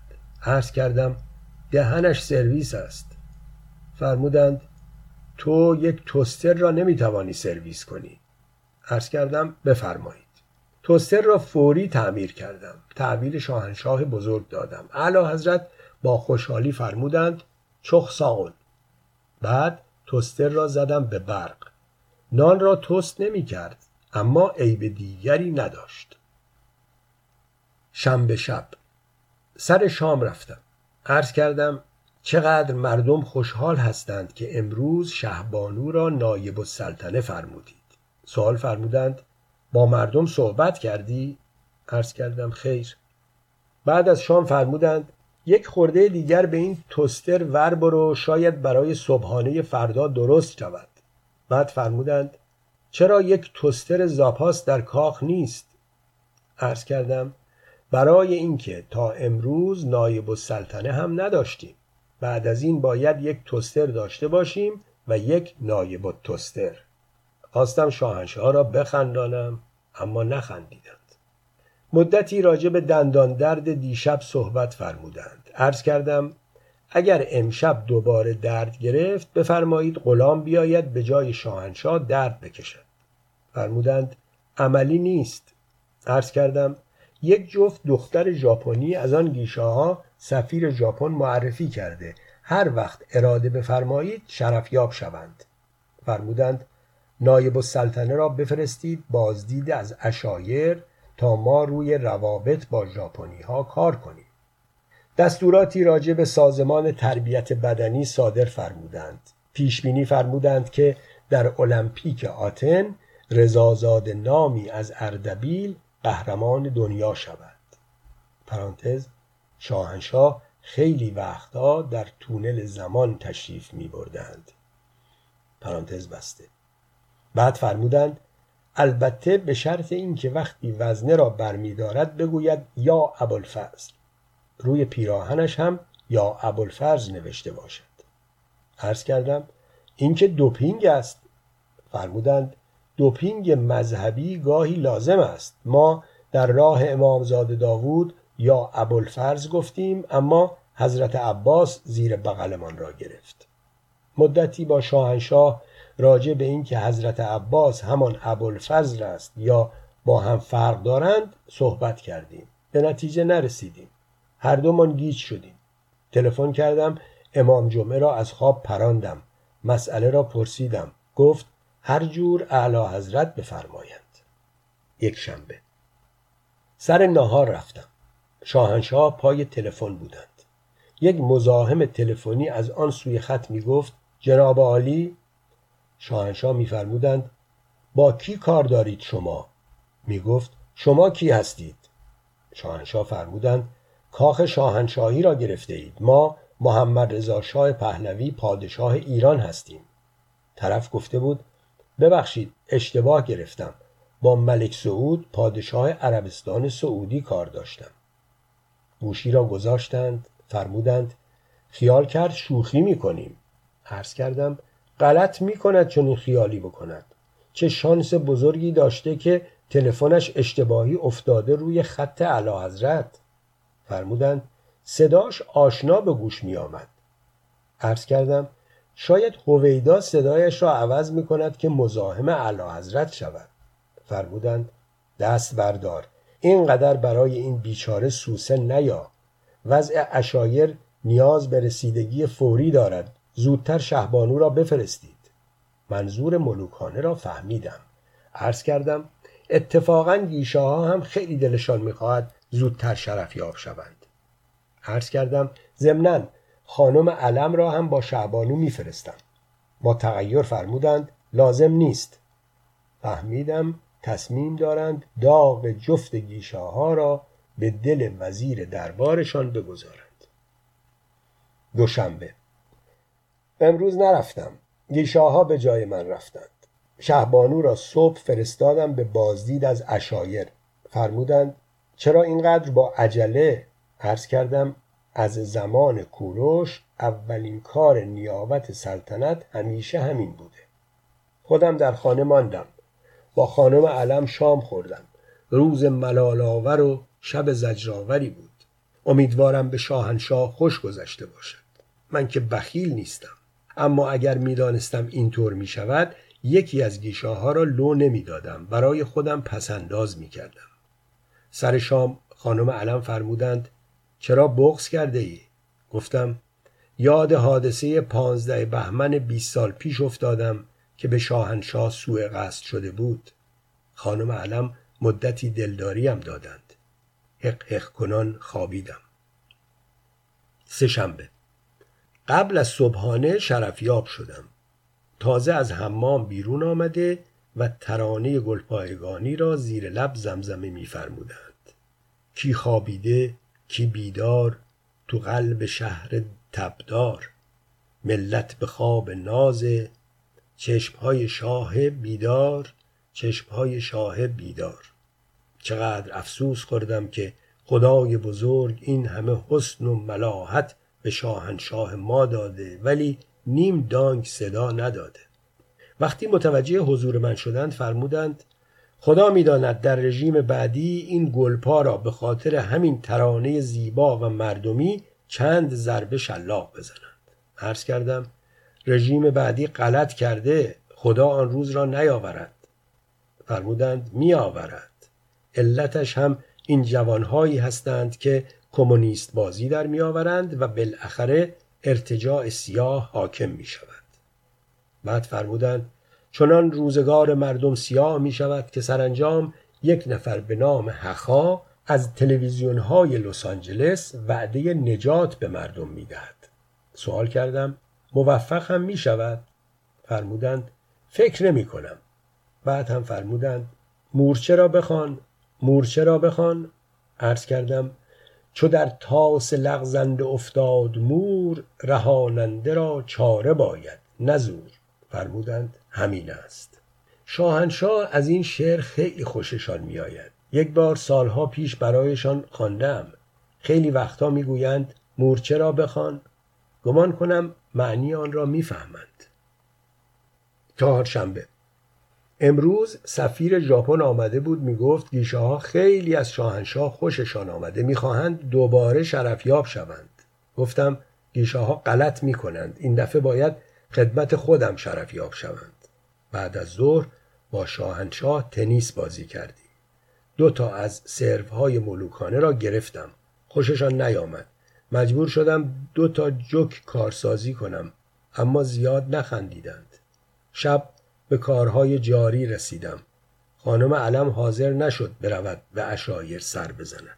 عرض کردم دهنش سرویس است. فرمودند تو یک توستر را نمی توانی سرویس کنی. عرض کردم بفرمایید. توستر را فوری تعمیر کردم. تحویل شاهنشاه بزرگ دادم. اعلی حضرت با خوشحالی فرمودند چخ ساغل. بعد توستر را زدم به برق. نان را توست نمی کرد اما عیب دیگری نداشت. شنبه شب سر شام رفتم. عرض کردم چقدر مردم خوشحال هستند که امروز شهبانو را نایب السلطنه فرمودید. سوال فرمودند با مردم صحبت کردی؟ عرض کردم خیر. بعد از شام فرمودند یک خورده دیگر به این توستر ور برو، شاید برای صبحانه فردا درست شود. بعد فرمودند چرا یک توستر زاپاس در کاخ نیست؟ عرض کردم برای اینکه تا امروز نایب السلطنه هم نداشتیم. بعد از این باید یک توستر داشته باشیم و یک نایب التوستر. خواستم شاهنشاه را بخندانم اما نخندیدند. مدتی راجع به دندان درد دیشب صحبت فرمودند. عرض کردم اگر امشب دوباره درد گرفت بفرمایید غلام بیاید به جای شاهنشاه درد بکشد. فرمودند عملی نیست. عرض کردم یک جفت دختر ژاپنی از آن گیشه ها سفیر ژاپن معرفی کرده، هر وقت اراده بفرمایید شرفیاب شوند. فرمودند نایب السلطنه را بفرستید بازدید از عشایر تا ما روی روابط با ژاپنی ها کار کنیم. دستوراتی راجع به سازمان تربیت بدنی صادر فرمودند. پیش بینی فرمودند که در المپیک آتن رضازاده نامی از اردبیل قهرمان دنیا شود. پرانتز شاهنشاه خیلی وقتا در تونل زمان تشریف می بردند. پرانتز بسته. بعد فرمودند البته به شرط اینکه وقتی وزنه را برمی‌دارد بگوید یا ابوالفضل. روی پیراهنش هم یا ابوالفضل نوشته باشد. عرض کردم این که دوپینگ است. فرمودند دوپینگ مذهبی گاهی لازم است. ما در راه امامزاده داوود یا ابوالفضل گفتیم اما حضرت عباس زیر بغلمان را گرفت. مدتی با شاهنشاه راجع به این که حضرت عباس همان ابوالفضل است یا با هم فرق دارند صحبت کردیم. به نتیجه نرسیدیم. هر دومان گیج شدیم. تلفن کردم امام جمعه را از خواب پراندم. مسئله را پرسیدم. گفت هر جور اعلی حضرت بفرمایند. یک شنبه سر نهار رفتم. شاهنشاه پای تلفن بودند. یک مزاحم تلفنی از آن سوی خط می گفت جناب عالی. شاهنشاه می فرمودند با کی کار دارید شما؟ می گفت شما کی هستید؟ شاهنشاه فرمودند کاخ شاهنشاهی را گرفته اید. ما محمد رضاشاه پهلوی پادشاه ایران هستیم. طرف گفته بود ببخشید اشتباه گرفتم، با ملک سعود پادشاه عربستان سعودی کار داشتم. گوشی را گذاشتند. فرمودند خیال کرد شوخی می کنیم. عرض کردم غلط می کند چون این خیالی بکند. چه شانس بزرگی داشته که تلفنش اشتباهی افتاده روی خط اعلیحضرت. فرمودند صداش آشنا به گوش می آمد. عرض کردم شاید هویدا صدایش را عوض می کند که مزاحم اعلیحضرت شود. فرمودند دست بردار، اینقدر برای این بیچاره سوسه نیا. وضع عشایر نیاز به رسیدگی فوری دارد. زودتر شهبانو را بفرستید. منظور ملوکانه را فهمیدم. عرض کردم اتفاقاً گیشه ها هم خیلی دلشان می‌خواهد زودتر شرفیاب شوند. عرض کردم ضمناً خانم علم را هم با شهبانو می‌فرستم. با تغییر فرمودند لازم نیست. فهمیدم تصمیم دارند داغ جفت گیشه ها را به دل وزیر دربارشان بگذارند. دوشنبه امروز نرفتم. گیشاها به جای من رفتند. شهبانو را صبح فرستادم به بازدید از عشایر. فرمودند چرا اینقدر با عجله؟ عرض کردم از زمان کوروش اولین کار نیابت سلطنت همیشه همین بوده. خودم در خانه ماندم. با خانم علم شام خوردم. روز ملالاور و شب زجراوری بود. امیدوارم به شاهنشاه خوش گذشته باشد. من که بخیل نیستم. اما اگر میدانستم اینطور می شود، یکی از گیشاها را لو نمی دادم. برای خودم پسنداز می کردم. سر شام خانم علم فرمودند چرا بغض کرده ای؟ گفتم یاد حادثه 15 بهمن 20 سال پیش افتادم که به شاهنشاه سوء قصد شده بود. خانم علم مدتی دلداریم دادند. حق حق کنان خوابیدم. سه‌شنبه قبل از صبحانه شرفیاب شدم. تازه از حمام بیرون آمده و ترانه گلپایگانی را زیر لب زمزمه می‌فرمودند. کی خوابیده کی بیدار تو قلب شهر تبدار، ملت به خواب نازه چشمهای شاه بیدار، چشمهای شاه بیدار. چقدر افسوس خوردم که خدای بزرگ این همه حسن و ملاحت به شاهنشاه ما داده ولی نیم دانگ صدا نداده. وقتی متوجه حضور من شدند فرمودند خدا می‌داند در رژیم بعدی این گلپا را به خاطر همین ترانه زیبا و مردمی چند ضربه شلاق بزنند. عرض کردم رژیم بعدی غلط کرده، خدا آن روز را نیاورد. فرمودند می‌آورد. علتش هم این جوانهایی هستند که کمونیست بازی در می‌آورند و بالاخره ارتجاع سیاه حاکم می‌شود. بعد فرمودند چنان روزگار مردم سیاه می شود که سرانجام یک نفر به نام حخا از تلویزیون‌های لس آنجلس وعده نجات به مردم می دهد. سوال کردم موفق هم می شود؟ فرمودند فکر نمی کنم. بعد هم فرمودند مورچه را بخوان، مورچه را بخوان. عرض کردم چو در تاس لغزنده افتاد مور، رهاننده را چاره باید نزور. فرمودند همین است. شاهنشاه از این شعر خیلی خوششان می آید. یک بار سالها پیش برایشان خواندم. خیلی وقتا می گویند مورچه را بخوان. گمان کنم معنی آن را می فهمند. چهارشنبه امروز سفیر ژاپن آمده بود. می گفت گیشه ها خیلی از شاهنشاه خوششان آمده، می خواهند دوباره شرفیاب شوند. گفتم گیشه ها غلط می کنند. این دفعه باید خدمت خودم شرفیاب شوند. بعد از ظهر با شاهنشاه تنیس بازی کردیم. 2 تا از سروهای ملوکانه را گرفتم. خوششان نیامد. مجبور شدم 2 تا جوک کارسازی کنم، اما زیاد نخندیدند. شب به کارهای جاری رسیدم. خانم علم حاضر نشد برود و عشایر سر بزند.